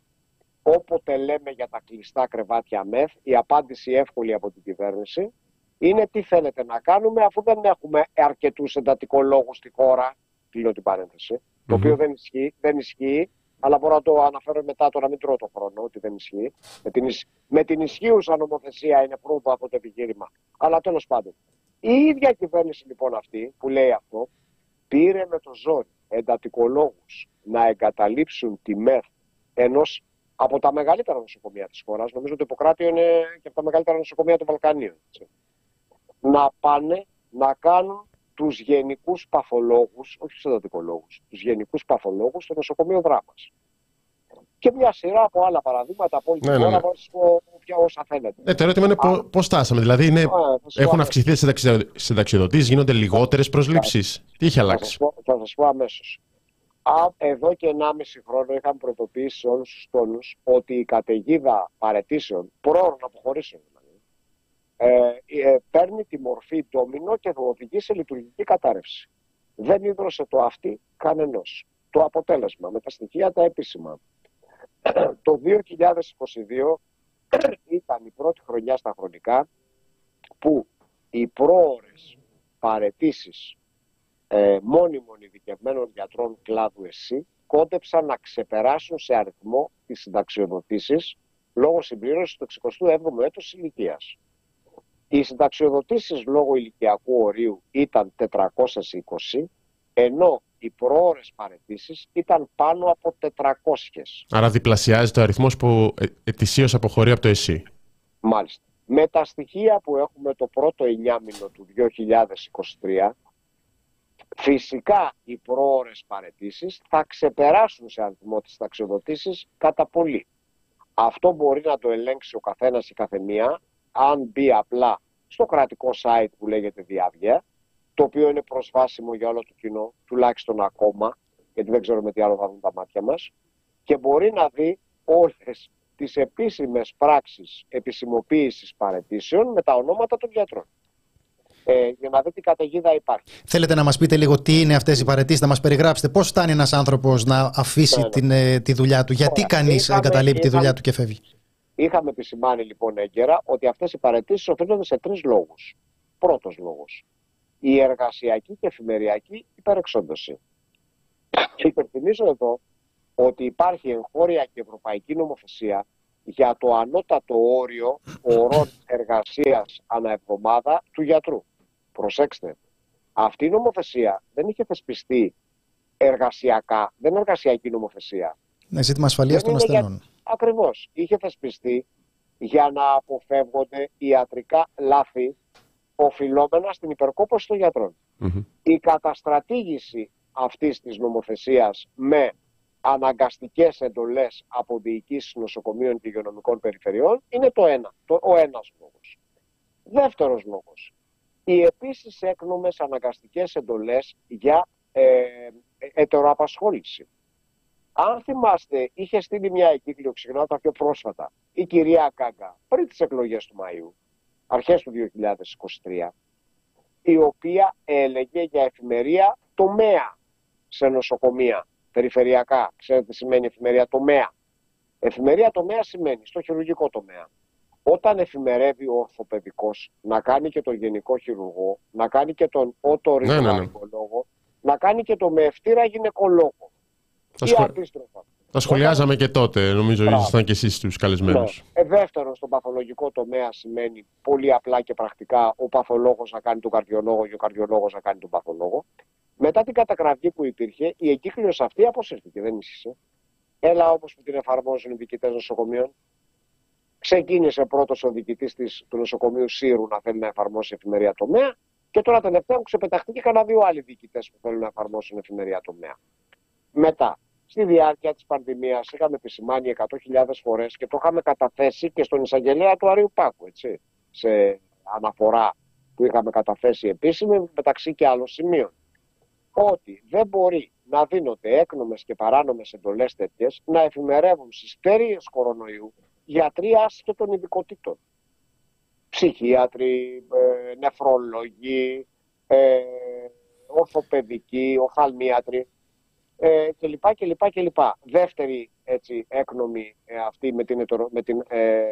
Όποτε λέμε για τα κλειστά κρεβάτια ΜΕΘ, η απάντηση εύκολη από την κυβέρνηση είναι τι θέλετε να κάνουμε αφού δεν έχουμε αρκετούς εντατικολόγους στη χώρα. Κλείνω την παρένθεση. Mm-hmm. Το οποίο δεν ισχύει, δεν ισχύει. Αλλά μπορώ να το αναφέρω μετά, το να μην τρώω το χρόνο, ότι δεν ισχύει. Με την, ισ... με την ισχύουσα νομοθεσία είναι προύτο από το επιχείρημα. Αλλά τέλος πάντων, η ίδια κυβέρνηση λοιπόν αυτή που λέει αυτό, πήρε με το ζόρι εντατικολόγους να εγκαταλείψουν τη ΜΕΘ, ενός από τα μεγαλύτερα νοσοκομεία της χώρας. Νομίζω το Ιπποκράτειο είναι και από τα μεγαλύτερα νοσοκομεία των Βαλκανίων. Έτσι. Να πάνε να κάνουν τους γενικούς παθολόγους, όχι τους εντατικολόγους, τους γενικούς παθολόγους στο νοσοκομείο Δράμας. Και μια σειρά από άλλα παραδείγματα από όλη την χώρα, όποια όσα θέλετε. Ναι, το ερώτημα είναι πώς φτάσαμε. Δηλαδή, είναι, ε, έχουν αυξηθεί οι συνταξιοδοτήσεις, γίνονται λιγότερες προσλήψεις. Τι είχε αλλάξει? Θα σας πω αμέσως. Εδώ και ενάμιση χρόνο είχαμε προειδοποιήσει σε όλους τους τόνους ότι η καταιγίδα παραιτήσεων, πρόωρων αποχωρήσεων, Ε, ε, παίρνει τη μορφή ντόμινο και οδηγεί σε λειτουργική κατάρρευση. Δεν ίδρωσε το αυτή κανενός. Το αποτέλεσμα με τα στοιχεία τα επίσημα. Το δύο χιλιάδες είκοσι δύο ήταν η πρώτη χρονιά στα χρονικά που οι πρόορες παραιτήσεις ε, μόνιμων ειδικευμένων γιατρών κλάδου ΕΣΥ κόντεψαν να ξεπεράσουν σε αριθμό τις συνταξιοδοτήσεις λόγω συμπλήρωσης του εξηκοστού έβδομου έτους ηλικίας. Οι συνταξιοδοτήσεις λόγω ηλικιακού ορίου ήταν τετρακόσιες είκοσι, ενώ οι προώρες παραιτήσεις ήταν πάνω από τετρακόσιες. Άρα διπλασιάζεται ο αριθμός που ετησίως αποχωρεί από το ΕΣΥ. Μάλιστα. Με τα στοιχεία που έχουμε το πρώτο εννιάμηνο του δύο χιλιάδες είκοσι τρία, φυσικά οι προώρες παραιτήσεις θα ξεπεράσουν σε αριθμό τις ταξιοδοτήσεις κατά πολύ. Αυτό μπορεί να το ελέγξει ο καθένας ή καθεμία, αν μπει απλά στο κρατικό site που λέγεται Διάβια, το οποίο είναι προσβάσιμο για όλο το κοινό, τουλάχιστον ακόμα, γιατί δεν ξέρουμε τι άλλο θα δουν τα μάτια μας, και μπορεί να δει όλες τις επίσημες πράξεις επισημοποίησης παραιτήσεων με τα ονόματα των γιατρών. Ε, για να δει τι καταιγίδα υπάρχει. Θέλετε να μας πείτε λίγο τι είναι αυτές οι παραιτήσεις, να μας περιγράψετε πώς φτάνει ένας άνθρωπος να αφήσει ναι, την, ναι. τη δουλειά του, γιατί Ωραία. κανείς είχαμε, εγκαταλείπει είχαμε, τη δουλειά του και φεύγει. Είχαμε επισημάνει λοιπόν έγκαιρα ότι αυτές οι παραιτήσεις οφείλονται σε τρεις λόγους. Πρώτος λόγος, η εργασιακή και εφημεριακή υπερεξόντωση. Υπενθυμίζω εδώ ότι υπάρχει εγχώρια και ευρωπαϊκή νομοθεσία για το ανώτατο όριο ωρών εργασίας αναεβδομάδα του γιατρού. Προσέξτε, αυτή η νομοθεσία δεν είχε θεσπιστεί εργασιακά, δεν είναι εργασιακή νομοθεσία. Ναι, ζήτημα ασφαλείας των ασθενών. Για... Ακριβώς, είχε θεσπιστεί για να αποφεύγονται ιατρικά λάθη οφειλόμενα στην υπερκόπωση των γιατρών. Mm-hmm. Η καταστρατήγηση αυτής της νομοθεσίας με αναγκαστικές εντολές από διοικήσεις νοσοκομείων και υγειονομικών περιφερειών είναι το ένα, το, ο ένας λόγος. Δεύτερος λόγος, οι επίσης έκνομες αναγκαστικές εντολές για ε, ετεροαπασχόληση. Αν θυμάστε, είχε στείλει μια εγκύκλιο ξεχνάω τα πιο πρόσφατα, η κυρία Κάγκα, πριν τις εκλογές του Μαΐου, αρχές του δύο χιλιάδες είκοσι τρία, η οποία έλεγε για εφημερία τομέα σε νοσοκομεία. Περιφερειακά, ξέρετε τι σημαίνει εφημερία τομέα. Εφημερία τομέα σημαίνει στο χειρουργικό τομέα. Όταν εφημερεύει ο ορθοπαιδικός, να κάνει και τον γενικό χειρουργό, να κάνει και τον οτορινολόγο, να κάνει και τον με ευτήρα γυναικολόγο. Ή σχολ... αντίστροφα. Τα σχολιάζαμε όταν... και τότε, νομίζω ήσασταν και εσείς τους καλεσμένους. Ναι. Ε, δεύτερον, στον παθολογικό τομέα σημαίνει πολύ απλά και πρακτικά ο παθολόγος να κάνει τον καρδιολόγο και ο καρδιολόγος να κάνει τον παθολόγο. Μετά την κατακραυγή που υπήρχε, η εγκύκλειος αυτή αποσύρθηκε, δεν ίσχυσε. Έλα όπως που την εφαρμόζουν οι διοικητές νοσοκομείων. Ξεκίνησε πρώτος ο διοικητής της, του νοσοκομείου Σύρου να θέλει να εφαρμόσει εφημερία τομέα και τώρα τελευταία έχουν ξεπεταχθεί και κανένα δύο άλλοι διοικητές που θέλουν να εφαρμόσουν εφημερία τομέα. Μετά, στη διάρκεια της πανδημίας, είχαμε επισημάνει εκατό χιλιάδες φορές και το είχαμε καταθέσει και στον εισαγγελέα του Αριού Πάκου, έτσι, σε αναφορά που είχαμε καταθέσει επίσημη μεταξύ και άλλων σημείων. Ότι δεν μπορεί να δίνονται έκνομες και παράνομες εντολές τέτοιες να εφημερεύουν στις πέρυες κορονοϊού γιατροί άσχετων ειδικοτήτων. Ψυχίατροι, ε, νεφρολόγοι, ε, ορθοπαιδικοί, οφθαλμίατροι ε, κλπ, κλπ, κλπ. Δεύτερη έτσι, έκνομη ε, αυτή με την, ετερο, με την, ε,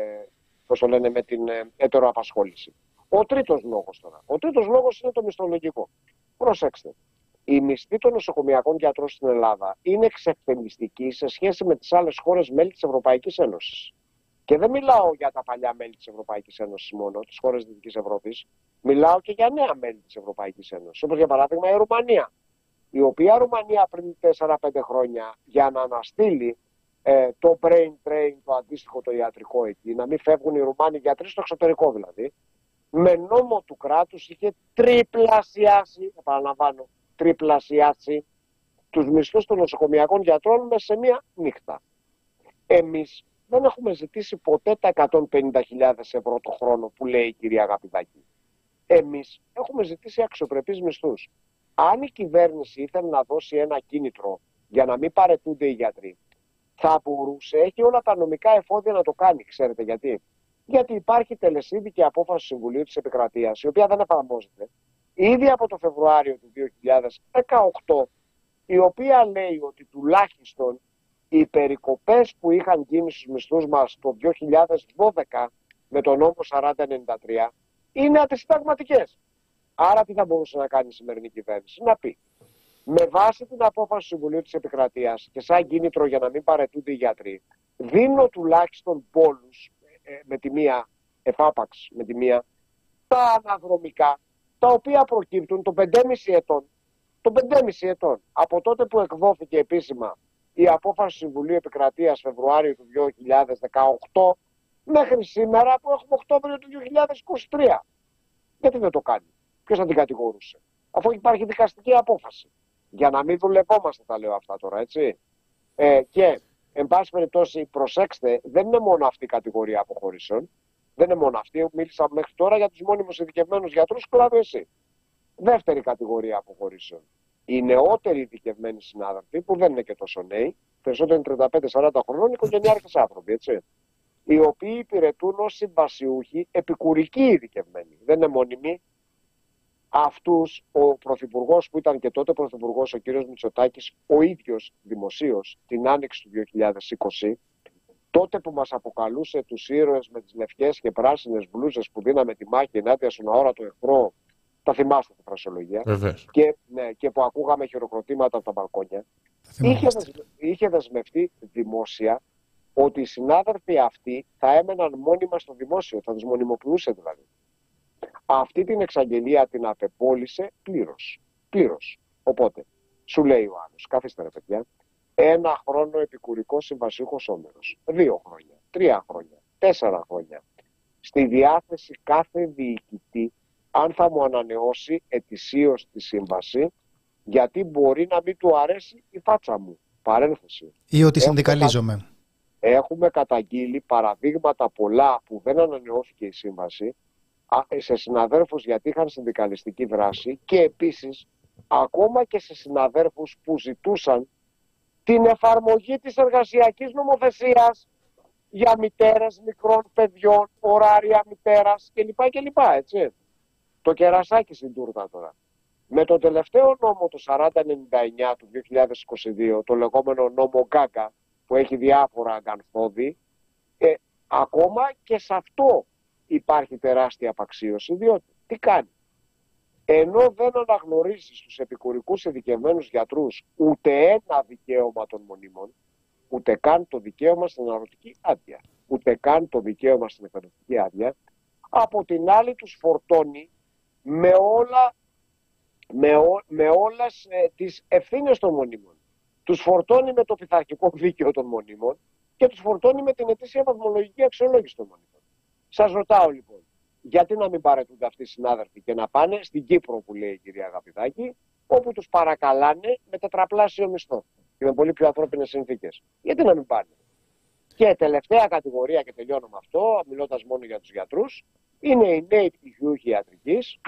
πώς το λένε, με την ε, ετεροαπασχόληση. Ο τρίτος λόγος τώρα. Ο τρίτος λόγος είναι το μισθολογικό. Προσέξτε. Η μισθή των νοσοκομειακών γιατρών στην Ελλάδα είναι εξευθυμιστική σε σχέση με τις άλλες χώρες μέλη της Ευρωπαϊκής Ένωσης. Και δεν μιλάω για τα παλιά μέλη της Ευρωπαϊκής Ένωσης μόνο, τις χώρες Δυτικής Ευρώπης, μιλάω και για νέα μέλη της Ευρωπαϊκής Ένωσης, όπως για παράδειγμα η Ρουμανία. Η οποία Ρουμανία πριν τέσσερα πέντε χρόνια για να αναστείλει ε, το brain train, το αντίστοιχο το ιατρικό εκεί, να μην φεύγουν οι Ρουμάνοι γιατροί στο εξωτερικό δηλαδή, με νόμο του κράτους είχε τριπλασιάσει, επαναλαμβάνω. τριπλασιάσει τους μισθούς των νοσοκομειακών γιατρών μέσα σε μία νύχτα. Εμείς δεν έχουμε ζητήσει ποτέ τα εκατόν πενήντα χιλιάδες ευρώ το χρόνο που λέει η κυρία Αγαπηδάκη. Εμείς έχουμε ζητήσει αξιοπρεπείς μισθούς. Αν η κυβέρνηση ήθελε να δώσει ένα κίνητρο για να μην παρετούνται οι γιατροί, θα μπορούσε, έχει όλα τα νομικά εφόδια να το κάνει. Ξέρετε γιατί. Γιατί υπάρχει τελεσίδικη απόφαση του Συμβουλίου της Επικρατείας, η οποία δεν εφαρμόζεται. Ήδη από το Φεβρουάριο του δύο χιλιάδες δεκαοκτώ, η οποία λέει ότι τουλάχιστον οι περικοπές που είχαν γίνει στους μισθούς μας το δύο χιλιάδες δώδεκα με τον νόμο σαράντα ενενήντα τρία είναι αντισυνταγματικές. Άρα τι θα μπορούσε να κάνει η σημερινή κυβέρνηση? Να πει, με βάση την απόφαση του Συμβουλίου της Επικρατείας και σαν κίνητρο για να μην παρετούνται οι γιατροί, δίνω τουλάχιστον πόνους με τη μία, εφάπαξ με τη μία, τα αναδρομικά, τα οποία προκύπτουν των πεντέμισι ετών, ετών από τότε που εκδόθηκε επίσημα η απόφαση του Συμβουλίου Επικρατείας Φεβρουάριο του δύο χιλιάδες δεκαοκτώ μέχρι σήμερα που έχουμε Οκτώβριο του δύο χιλιάδες είκοσι τρία. Γιατί δεν το κάνει? Ποιος θα την κατηγορούσε? Αφού υπάρχει δικαστική απόφαση. Για να μην δουλευόμαστε τα λέω αυτά τώρα, έτσι. Ε, και, εν πάση περιπτώσει, προσέξτε, δεν είναι μόνο αυτή η κατηγορία αποχωρήσεων. Δεν είναι μόνο αυτή. Μίλησα μέχρι τώρα για τους μόνιμους ειδικευμένους γιατρούς, κλάδο ΕΣΥ. Δεύτερη κατηγορία αποχωρήσεων. Οι νεότεροι ειδικευμένοι συνάδελφοι, που δεν είναι και τόσο νέοι, περισσότερο είναι τριάντα πέντε σαράντα χρόνων, οικογενειάρχες άνθρωποι, έτσι. Οι οποίοι υπηρετούν ως συμβασιούχοι, επικουρικοί ειδικευμένοι. Δεν είναι μόνιμοι. Αυτούς ο πρωθυπουργός που ήταν και τότε πρωθυπουργός, ο κύριος Μητσοτάκης, ο ίδιος δημοσίως την άνοιξη του δύο χιλιάδες είκοσι, τότε που μας αποκαλούσε τους ήρωες με τις λευκές και πράσινες μπλούζες που δίναμε τη μάχη ενάντια στον αόρατο εχθρό, τα θυμάστε τη φρασιολογία, και, ναι, και που ακούγαμε χειροκροτήματα από τα μπαλκόνια, είχε, είχε δεσμευτεί δημόσια ότι οι συνάδελφοι αυτοί θα έμεναν μόνιμα στο δημόσιο, θα τους μονιμοποιούσε δηλαδή. Αυτή την εξαγγελία την απεπόλυσε πλήρως. Πλήρως. Οπότε, σου λέει ο άλλος, καθίστε ρε παιδιά, ένα χρόνο επικουρικό συμβασίχος όμερος, δύο χρόνια, τρία χρόνια, τέσσερα χρόνια. Στη διάθεση κάθε διοικητή, αν θα μου ανανεώσει ετησίως τη σύμβαση, γιατί μπορεί να μην του αρέσει η φάτσα μου. Παρένθεση. Ή ότι συνδικαλίζομαι. Έχουμε καταγγείλει παραδείγματα πολλά που δεν ανανεώθηκε η σύμβαση σε συναδέρφους γιατί είχαν συνδικαλιστική δράση και επίσης ακόμα και σε συναδέρφους που ζητούσαν την εφαρμογή της εργασιακής νομοθεσίας για μητέρες μικρών παιδιών, ωράρια μητέρας κλπ. κλπ έτσι. Το κερασάκι στην τούρτα τώρα. Με τον τελευταίο νόμο του σαράντα ενενήντα εννιά του δύο χιλιάδες είκοσι δύο, το λεγόμενο νόμο Γκάγκα που έχει διάφορα αγκανθόδη, ε, ακόμα και σε αυτό υπάρχει τεράστια απαξίωση, διότι τι κάνει? Ενώ δεν αναγνωρίζει στους επικουρικούς ειδικευμένους γιατρούς ούτε ένα δικαίωμα των μονίμων, ούτε καν το δικαίωμα στην αναρωτική άδεια, ούτε καν το δικαίωμα στην εκπαιδευτική άδεια, από την άλλη τους φορτώνει με, όλα, με, ό, με όλες ε, τις ευθύνες των μονίμων. Τους φορτώνει με το πειθαρχικό δίκαιο των μονίμων και τους φορτώνει με την ετήσια βαθμολογική αξιολόγηση των μονίμων. Σας ρωτάω λοιπόν, γιατί να μην παρετούνται αυτοί οι συνάδελφοι και να πάνε στην Κύπρο που λέει η κυρία Αγαπηδάκη, όπου τους παρακαλάνε με τετραπλάσιο μισθό και με πολύ πιο ανθρώπινες συνθήκες. Γιατί να μην πάνε? Και τελευταία κατηγορία, και τελειώνω με αυτό, μιλώντας μόνο για τους γιατρούς, είναι οι νέοι πτυχιούχοι ιατρικής,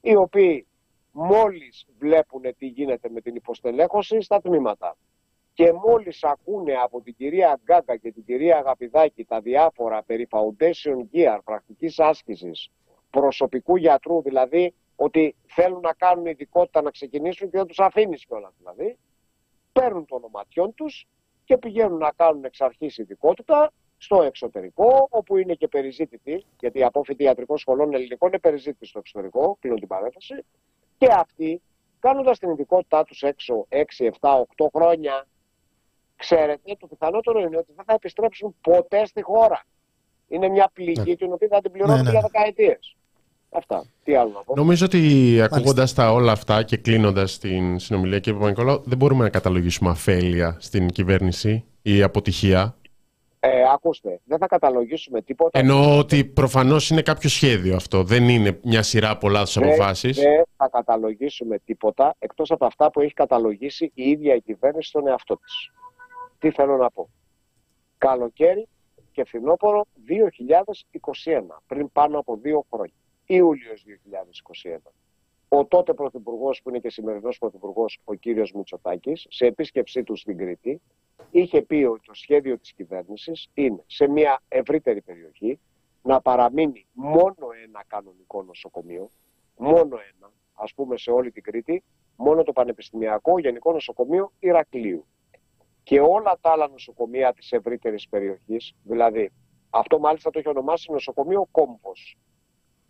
οι οποίοι μόλις βλέπουν τι γίνεται με την υποστελέχωση στα τμήματα και μόλις ακούνε από την κυρία Γκάγκα και την κυρία Αγαπηδάκη τα διάφορα περί foundation gear, πρακτικής άσκησης, προσωπικού γιατρού, δηλαδή ότι θέλουν να κάνουν ειδικότητα να ξεκινήσουν και δεν τους αφήνεις κιόλας δηλαδή, παίρνουν των οματιών τους και πηγαίνουν να κάνουν εξ αρχής ειδικότητα στο εξωτερικό, όπου είναι και περιζήτητοι, γιατί οι απόφοιτοι ιατρικών σχολών ελληνικών είναι περιζήτητοι στο εξωτερικό, κλείνω την παρένθεση, και αυτοί κάνοντας την ειδικότητά τους έξω έξι, επτά, οκτώ χρόνια, ξέρετε, το πιθανότερο είναι ότι δεν θα επιστρέψουν ποτέ στη χώρα. Είναι μια πληγή ναι. την οποία θα την πληρώνουν ναι, για δεκαετίες. Ναι. Αυτά. Τι άλλο να πω? Νομίζω ότι ακούγοντας τα όλα αυτά και κλείνοντας την συνομιλία, κύριε Παπανικολάου, δεν μπορούμε να καταλογίσουμε αφέλεια στην κυβέρνηση ή αποτυχία. Ε, ακούστε, δεν θα καταλογίσουμε τίποτα. Εννοώ ότι προφανώς είναι κάποιο σχέδιο αυτό. Δεν είναι μια σειρά από λάθος αποφάσεις. Δεν θα καταλογίσουμε τίποτα εκτός από αυτά που έχει καταλογίσει η ίδια η κυβέρνηση στον εαυτό της. Τι θέλω να πω? Καλοκαίρι και φθινόπωρο δύο χιλιάδες είκοσι ένα, πριν πάνω από δύο χρόνια, Ιούλιος δύο χιλιάδες είκοσι ένα, ο τότε πρωθυπουργός που είναι και σημερινός πρωθυπουργός, ο κύριος Μητσοτάκης, σε επίσκεψή του στην Κρήτη, είχε πει ότι το σχέδιο της κυβέρνησης είναι σε μια ευρύτερη περιοχή να παραμείνει μόνο ένα κανονικό νοσοκομείο, μόνο ένα, ας πούμε σε όλη την Κρήτη, μόνο το Πανεπιστημιακό Γενικό Νοσοκομείο Ηρακλείου. Και όλα τα άλλα νοσοκομεία της ευρύτερης περιοχής, δηλαδή αυτό μάλιστα το έχει ονομάσει νοσοκομείο Κόμβος.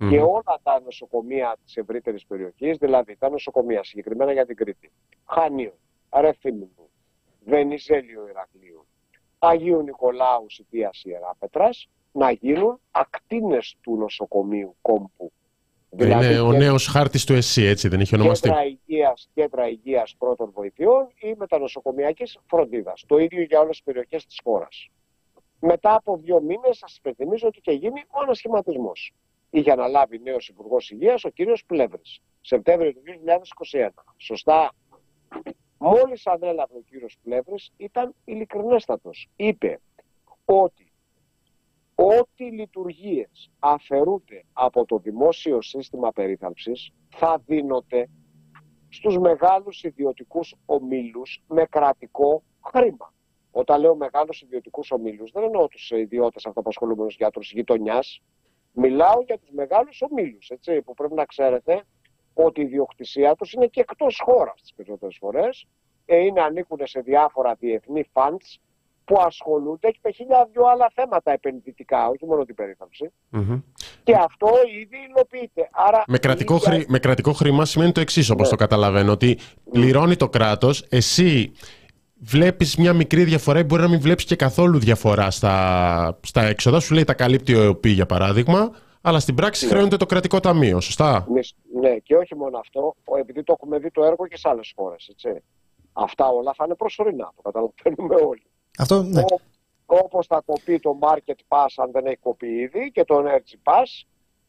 mm-hmm. και όλα τα νοσοκομεία της ευρύτερης περιοχής, δηλαδή τα νοσοκομεία συγκεκριμένα για την Κρήτη, Χανίου, Ρεφίμου, Βενιζέλιο Ηρακλείου, Αγίου Νικολάου Σιτίας Ιεράπετρας, να γίνουν ακτίνες του νοσοκομείου κόμπου. Δηλαδή είναι ο νέος χάρτης του ΕΣΥ, έτσι δεν είχε ονομαστεί. Κέντρα υγείας, κέντρα υγείας πρώτων βοηθειών ή μετανοσοκομιακής φροντίδας. Το ίδιο για όλες τις περιοχές της χώρας. Μετά από δύο μήνες, σας υπενθυμίζω ότι είχε γίνει ο ανασχηματισμός. Είχε αναλάβει νέος Υπουργός Υγείας, ο κύριος Πλεύρης, Σεπτέμβριο του δύο χιλιάδες είκοσι ένα. Σωστά. Μόλις ανέλαβε ο κύριος Πλεύρης, ήταν ειλικρινέστατος. Είπε ότι ό,τι λειτουργίες αφαιρούνται από το δημόσιο σύστημα περίθαλψης θα δίνονται στους μεγάλους ιδιωτικούς ομίλους με κρατικό χρήμα. Όταν λέω μεγάλους ιδιωτικούς ομίλους, δεν εννοώ τους ιδιώτες αυτοαπασχολούμενους γιατρούς γειτονιάς. Μιλάω για τους μεγάλους ομίλους, έτσι, που πρέπει να ξέρετε ότι η ιδιοκτησία τους είναι και εκτός χώρας τις περισσότερες φορές. Ε, είναι, ανήκουν σε διάφορα διεθνή funds που ασχολούνται και με χίλια δυο άλλα θέματα επενδυτικά, όχι μόνο την περίθαλψη. Mm-hmm. Και αυτό ήδη υλοποιείται. Άρα με, κρατικό ίδια... χρη... με κρατικό χρήμα σημαίνει το εξής, όπως ναι. το καταλαβαίνω, ότι πληρώνει το κράτος, εσύ βλέπεις μια μικρή διαφορά ή μπορεί να μην βλέπεις και καθόλου διαφορά στα, στα έξοδα. Σου λέει τα καλύπτει ο ΕΟΠΗ για παράδειγμα, αλλά στην πράξη ναι. χρεώνεται το κρατικό ταμείο, σωστά. Ναι, και όχι μόνο αυτό, επειδή το έχουμε δει το έργο και σε άλλες χώρες, έτσι. Αυτά όλα θα είναι προσωρινά, το καταλαβαίνουμε όλοι. Αυτό, ναι. Ό, όπως θα κοπεί το Market Pass, αν δεν έχει κοπεί ήδη, και το Energy Pass,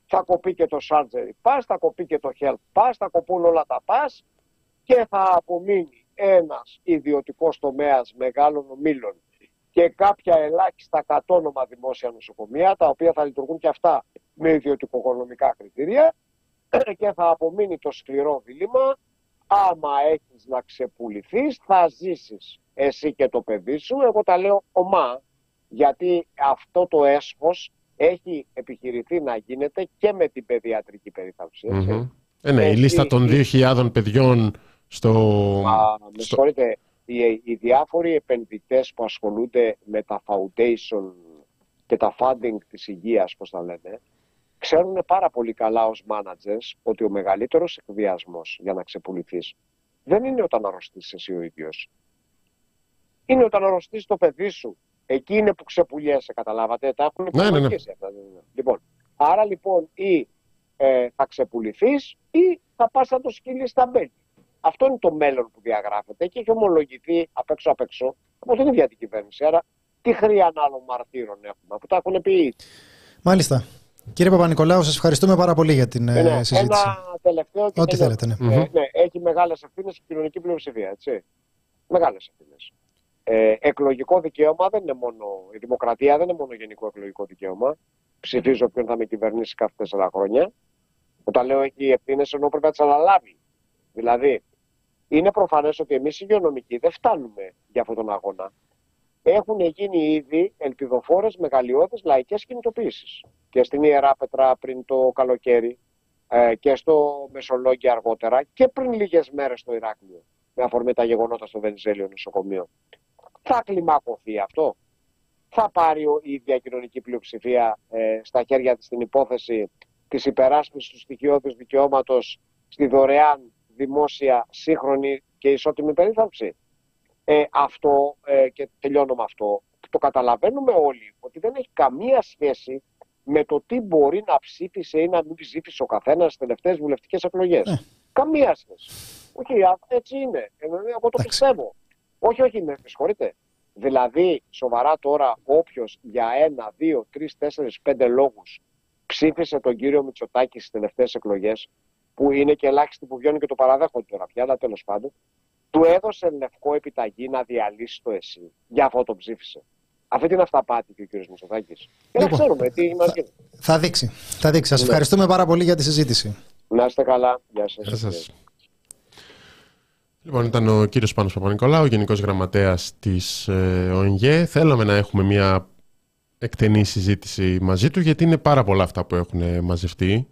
θα κοπεί και το Surgery Pass, θα κοπεί και το Health Pass, θα κοπούν όλα τα Pass και θα απομείνει ένας ιδιωτικός τομέας μεγάλων ομίλων και κάποια ελάχιστα κατόνομα δημόσια νοσοκομεία, τα οποία θα λειτουργούν και αυτά με ιδιωτικοοικονομικά κριτήρια, και θα απομείνει το σκληρό δίλημμα. Άμα έχεις να ξεπουληθείς, θα ζήσεις εσύ και το παιδί σου. Εγώ τα λέω ομά, γιατί αυτό το έσχος έχει επιχειρηθεί να γίνεται και με την παιδιατρική περίθαλψη. Mm-hmm. Ε, ναι, η λίστα των δύο χιλιάδων παιδιών στο... Α, με συγχωρείτε, οι, οι διάφοροι επενδυτές που ασχολούνται με τα foundation και τα funding της υγείας, πώς τα λένε, ξέρουν πάρα πολύ καλά ως managers ότι ο μεγαλύτερος εκβιασμός για να ξεπουληθείς δεν είναι όταν αρρωστείς εσύ ο ίδιος. Είναι όταν αρρωστείς το παιδί σου. Εκεί είναι που ξεπουλιέσαι, καταλάβατε. Τα έχουν ναι, ναι, ναι. Λοιπόν, άρα λοιπόν ή ε, θα ξεπουληθείς ή θα πας να το σκύλεις στα μπέλη. Αυτό είναι το μέλλον που διαγράφεται και έχει ομολογηθεί απ' έξω απ' έξω από την ίδια την κυβέρνηση. Άρα τι χρήαν άλλων μαρτύρων έχουμε που τα έχουν πει. Μάλιστα. Κύριε Παπανικολάου, σας ευχαριστούμε πάρα πολύ για την ναι, συζήτηση. Ένα τελευταίο και ό,τι θέλετε, ναι. Ε, ναι, έχει μεγάλες ευθύνες η κοινωνική πλειοψηφία, έτσι. Μεγάλες ευθύνες. Ε, εκλογικό δικαίωμα δεν είναι μόνο. Η δημοκρατία δεν είναι μόνο γενικό εκλογικό δικαίωμα. Ψηφίζω ποιον θα με κυβερνήσει κάθε τέσσερα χρόνια. Όταν λέω έχει ευθύνες, ενώ πρέπει να τις αναλάβει. Δηλαδή, είναι προφανές ότι εμείς οι υγειονομικοί δεν φτάνουμε για αυτόν τον αγώνα. Έχουν γίνει ήδη ελπιδοφόρες μεγαλειώδεις λαϊκές κινητοποιήσεις. Και στην Ιεράπετρα πριν το καλοκαίρι, ε, και στο Μεσολόγγι αργότερα, και πριν λίγες μέρες στο Ηράκλειο, με αφορμή τα γεγονότα στο Βενιζέλιο Νοσοκομείο. Θα κλιμακωθεί αυτό. Θα πάρει η διακοινωνική πλειοψηφία ε, στα χέρια της την υπόθεση της υπεράσπισης του στοιχειώδους δικαιώματος στη δωρεάν, δημόσια, σύγχρονη και ισότιμη περίθαλψη. Ε, αυτό, ε, και τελειώνω με αυτό, το καταλαβαίνουμε όλοι ότι δεν έχει καμία σχέση με το τι μπορεί να ψήφισε ή να μην ψήφισε ο καθένας στις τελευταίες βουλευτικές εκλογές. Ε. Καμία σχέση. Όχι, έτσι είναι. Εγώ το πιστεύω. Όχι, όχι, με συγχωρείτε. Δηλαδή, σοβαρά τώρα, όποιος για ένα, δύο, τρεις, τέσσερις, πέντε λόγους ψήφισε τον κύριο Μητσοτάκη στις τελευταίες εκλογές, που είναι και ελάχιστοι που βγαίνουν και το παραδέχονται τώρα πια, αλλά τέλος πάντων, του έδωσε λευκό επιταγή να διαλύσει το ΕΣΥ. Για αυτό τον ψήφισε. Αυτή την αυταπάτη και ο κύριος Μητσοτάκης. Δεν ξέρουμε τι μας γίνεται. Θα δείξει. Θα δείξει. Σας ναι. ευχαριστούμε πάρα πολύ για τη συζήτηση. Να είστε καλά. Γεια σας. Γεια σας. Λοιπόν, ήταν ο κύριος Πάνος Παπανικολάου, Γενικός Γραμματέας της ε, ΟΕΝΓΕ. Θέλαμε να έχουμε μια εκτενή συζήτηση μαζί του, γιατί είναι πάρα πολλά αυτά που έχουν μαζευτεί. Κάνει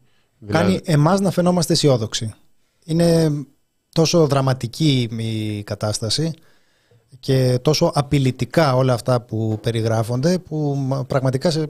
δηλαδή... εμάς να φαινόμαστε αισιόδοξοι. Είναι τόσο δραματική η κατάσταση και τόσο απειλητικά όλα αυτά που περιγράφονται, που πραγματικά σε,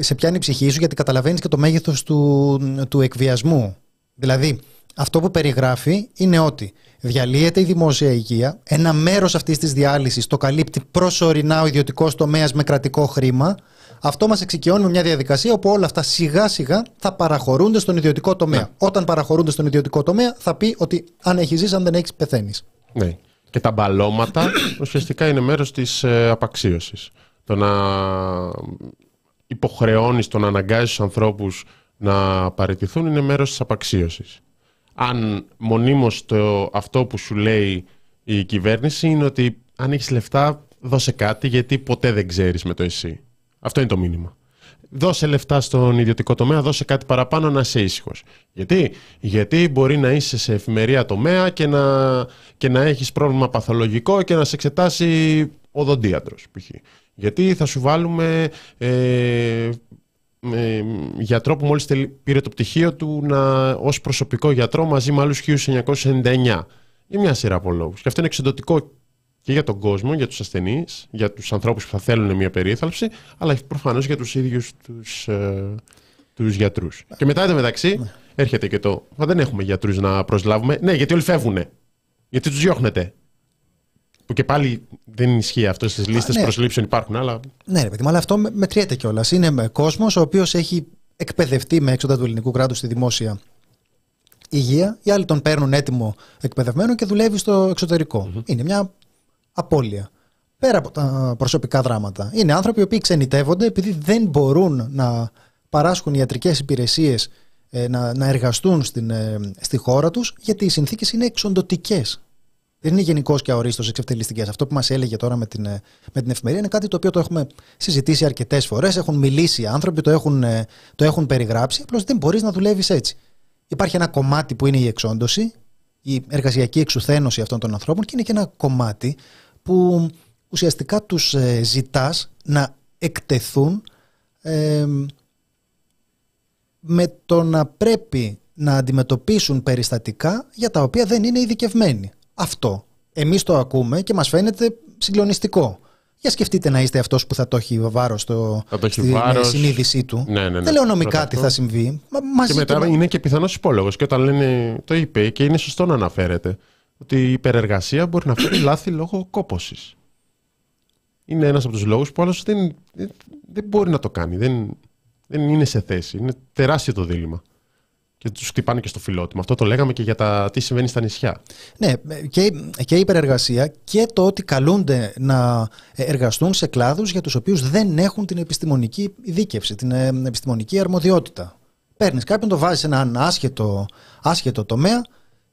σε πιάνει η ψυχή σου, γιατί καταλαβαίνεις και το μέγεθος του, του εκβιασμού. Δηλαδή, αυτό που περιγράφει είναι ότι διαλύεται η δημόσια υγεία, ένα μέρος αυτής της διάλυσης το καλύπτει προσωρινά ο ιδιωτικός τομέας με κρατικό χρήμα. Αυτό μας εξοικειώνει με μια διαδικασία όπου όλα αυτά σιγά σιγά θα παραχωρούνται στον ιδιωτικό τομέα. Ναι. Όταν παραχωρούνται στον ιδιωτικό τομέα, θα πει ότι αν έχεις ζήσει, αν δεν έχεις, πεθαίνεις. Ναι. Και τα μπαλώματα ουσιαστικά είναι μέρος της ε, απαξίωσης. Το να υποχρεώνεις, το να αναγκάζεις τους ανθρώπους να παραιτηθούν είναι μέρος της απαξίωσης. Αν μονίμως το, αυτό που σου λέει η κυβέρνηση είναι ότι αν έχεις λεφτά δώσε κάτι, γιατί ποτέ δεν ξέρεις με το ΕΣΥ. Αυτό είναι το μήνυμα. Δώσε λεφτά στον ιδιωτικό τομέα, δώσε κάτι παραπάνω να είσαι ήσυχος. Γιατί? Γιατί μπορεί να είσαι σε εφημερία τομέα και να, και να έχεις πρόβλημα παθολογικό και να σε εξετάσει οδοντίατρος π.χ. Γιατί θα σου βάλουμε ε, ε, γιατρό που μόλις πήρε το πτυχίο του να, ως προσωπικό γιατρό μαζί με άλλους χίλια εννιακόσια ενενήντα εννέα ή μια σειρά από λόγους. Και αυτό είναι εξεντωτικό και για τον κόσμο, για τους ασθενείς, για τους ανθρώπους που θα θέλουν μια περίθαλψη, αλλά προφανώς για τους ίδιους τους, ε, τους γιατρούς. Και μετά εν τω μεταξύ έρχεται και το «Μα δεν έχουμε γιατρούς να προσλάβουμε». Ναι, γιατί όλοι φεύγουνε. Γιατί τους διώχνετε. Που και πάλι δεν ισχύει αυτό, στις λίστες ναι. προσλήψεων υπάρχουν, αλλά... Ναι, ρε παιδί μου, αλλά αυτό μετριέται κιόλας. Είναι κόσμος ο οποίος έχει εκπαιδευτεί με έξοδα του ελληνικού κράτους στη δημόσια υγεία. Οι άλλοι τον παίρνουν έτοιμο εκπαιδευμένο και δουλεύει στο εξωτερικό. Mm-hmm. Είναι μια απώλεια. Πέρα από τα προσωπικά δράματα. Είναι άνθρωποι οι οποίοι ξενιτεύονται επειδή δεν μπορούν να παράσχουν ιατρικές υπηρεσίες, να, να εργαστούν στην, στη χώρα τους, γιατί οι συνθήκες είναι εξοντωτικές. Δεν είναι γενικώς και αορίστως εξευτελιστικές. Αυτό που μας έλεγε τώρα με την, με την εφημερία είναι κάτι το οποίο το έχουμε συζητήσει αρκετές φορές. Έχουν μιλήσει άνθρωποι, το έχουν, το έχουν περιγράψει. Απλώς δεν μπορείς να δουλεύεις έτσι. Υπάρχει ένα κομμάτι που είναι η εξόντωση, η εργασιακή εξουθένωση αυτών των ανθρώπων, και είναι και ένα κομμάτι που ουσιαστικά τους ζητάς να εκτεθούν ε, με το να πρέπει να αντιμετωπίσουν περιστατικά για τα οποία δεν είναι ειδικευμένοι. Αυτό εμείς το ακούμε και μας φαίνεται συγκλονιστικό. Για σκεφτείτε να είστε αυτός που θα το έχει βάρος στο, θα το έχει στη βάρος. συνείδησή του. Ναι, ναι, ναι. Δεν λέω νομικά τι θα συμβεί. Μα, και μετά το... είναι και πιθανός υπόλογος. Και όταν λένε, το είπε και είναι σωστό να αναφέρεται, ότι η υπερεργασία μπορεί να φέρει λάθη λόγω κόπωσης. Είναι ένας από τους λόγους που άλλος δεν, δεν μπορεί να το κάνει. Δεν, δεν είναι σε θέση. Είναι τεράστιο το δίλημμα. Και τους χτυπάνε και στο φιλότιμο. Αυτό το λέγαμε και για τα τι συμβαίνει στα νησιά. Ναι, και, και η υπερεργασία και το ότι καλούνται να εργαστούν σε κλάδους για τους οποίους δεν έχουν την επιστημονική ειδίκευση, την επιστημονική αρμοδιότητα. Παίρνεις κάποιον, το βάζεις σε έναν άσχετο, άσχετο τομέα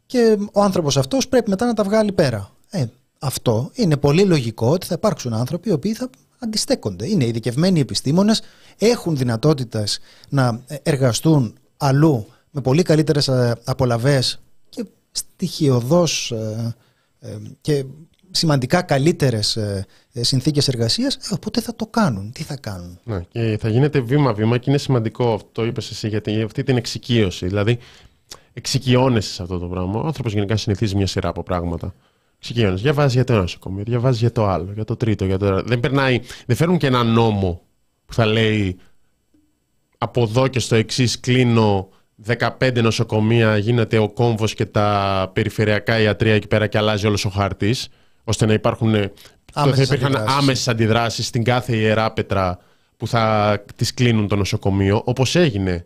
και ο άνθρωπος αυτός πρέπει μετά να τα βγάλει πέρα. Ε, αυτό είναι πολύ λογικό ότι θα υπάρξουν άνθρωποι οι οποίοι θα αντιστέκονται. Είναι ειδικευμένοι επιστήμονες, έχουν δυνατότητες να εργαστούν αλλού με πολύ καλύτερες απολαβές και στοιχειοδός ε, ε, και σημαντικά καλύτερες ε, συνθήκες εργασίας, ε, οπότε θα το κάνουν. Τι θα κάνουν. Ναι, και θα γίνεται βήμα-βήμα και είναι σημαντικό αυτό, είπες εσύ, γιατί αυτή την εξοικείωση. Δηλαδή, εξοικειώνεσαι σε αυτό το πράγμα. Ο άνθρωπος γενικά συνηθίζει μια σειρά από πράγματα. Εξοικειώνεσαι. Διαβάζει για το ένα νοσοκομείο, διαβάζει για το άλλο, για το τρίτο, για το άλλο. Δεν περνάει, δεν φέρνουν και ένα νόμο που θα λέει από εδώ και στο εξής κλείνω δεκαπέντε νοσοκομεία, γίνεται ο κόμβος και τα περιφερειακά ιατρία εκεί πέρα και αλλάζει όλος ο χάρτης, ώστε να υπάρχουν άμεσες αντιδράσεις. αντιδράσεις στην κάθε Ιεράπετρα που θα τις κλείνουν το νοσοκομείο, όπως έγινε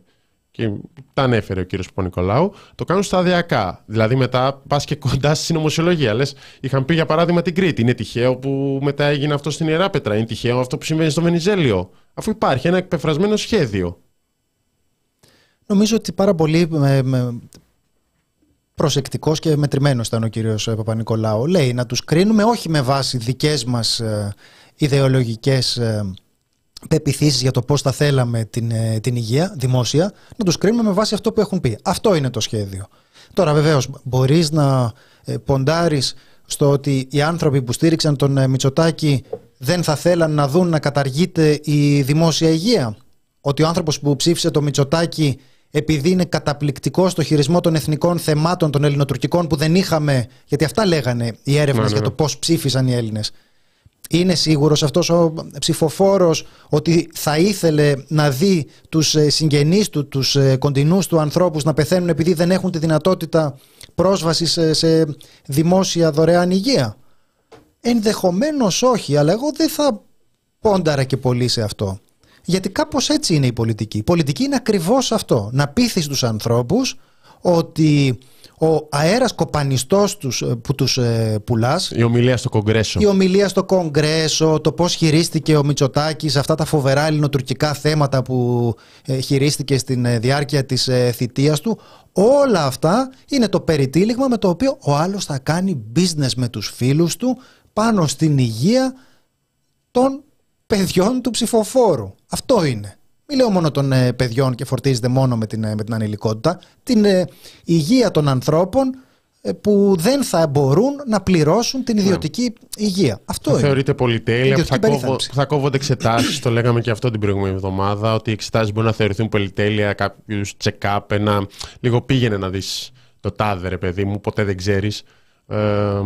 και τα ανέφερε ο κύριος Παπανικολάου. Το κάνουν σταδιακά, δηλαδή μετά πας και κοντά στη συνωμοσιολογία. Λες, είχαν πει για παράδειγμα την Κρήτη, είναι τυχαίο που μετά έγινε αυτό στην Ιεράπετρα, είναι τυχαίο αυτό που συμβαίνει στο Βενιζέλιο, αφού υπάρχει ένα εκπεφρασμένο σχέδιο. Νομίζω ότι πάρα πολύ προσεκτικός και μετρημένος ήταν ο κύριος Παπανικολάου. Λέει να τους κρίνουμε όχι με βάση δικές μας ιδεολογικές πεποιθήσεις για το πώς θα θέλαμε την, την υγεία δημόσια, να τους κρίνουμε με βάση αυτό που έχουν πει. Αυτό είναι το σχέδιο. Τώρα βεβαίως μπορείς να ποντάρεις στο ότι οι άνθρωποι που στήριξαν τον Μητσοτάκη δεν θα θέλαν να δουν να καταργείται η δημόσια υγεία. Ότι ο άνθρωπος που ψήφισε το Μητσοτάκη επειδή είναι καταπληκτικό στο χειρισμό των εθνικών θεμάτων των ελληνοτουρκικών που δεν είχαμε, γιατί αυτά λέγανε οι έρευνες ναι, για ναι. το πώς ψήφισαν οι Έλληνες. Είναι σίγουρος αυτός ο ψηφοφόρος ότι θα ήθελε να δει τους συγγενείς του, τους κοντινούς του ανθρώπους να πεθαίνουν επειδή δεν έχουν τη δυνατότητα πρόσβασης σε, σε δημόσια δωρεάν υγεία? Ενδεχομένως όχι, αλλά εγώ δεν θα πόνταρα και πολύ σε αυτό. Γιατί κάπως έτσι είναι η πολιτική. Η πολιτική είναι ακριβώς αυτό. Να πείθεις τους ανθρώπους ότι ο αέρας κοπανιστός τους που τους πουλάς, η ομιλία στο Κογκρέσο, η ομιλία στο Κογκρέσο, το πώς χειρίστηκε ο Μητσοτάκης αυτά τα φοβερά ελληνοτουρκικά θέματα που χειρίστηκε στην διάρκεια της θητείας του, όλα αυτά είναι το περιτύλιγμα με το οποίο ο άλλος θα κάνει business με τους φίλους του πάνω στην υγεία των παιδιών του ψηφοφόρου. Αυτό είναι. Μην λέω μόνο των ε, παιδιών και φορτίζεται μόνο με την, ε, με την ανηλικότητα. Την ε, υγεία των ανθρώπων ε, που δεν θα μπορούν να πληρώσουν την ιδιωτική ναι. υγεία. Αυτό θα είναι. Θεωρείται πολυτέλεια. Που θα, κόβω, που θα κόβονται εξετάσεις. Το λέγαμε και αυτό την προηγούμενη εβδομάδα. Ότι οι εξετάσεις μπορούν να θεωρηθούν πολυτέλεια, κάποιου check-up. Ένα... Λίγο πήγαινε να δεις το τάδε, ρε παιδί μου, ποτέ δεν ξέρεις. Ε,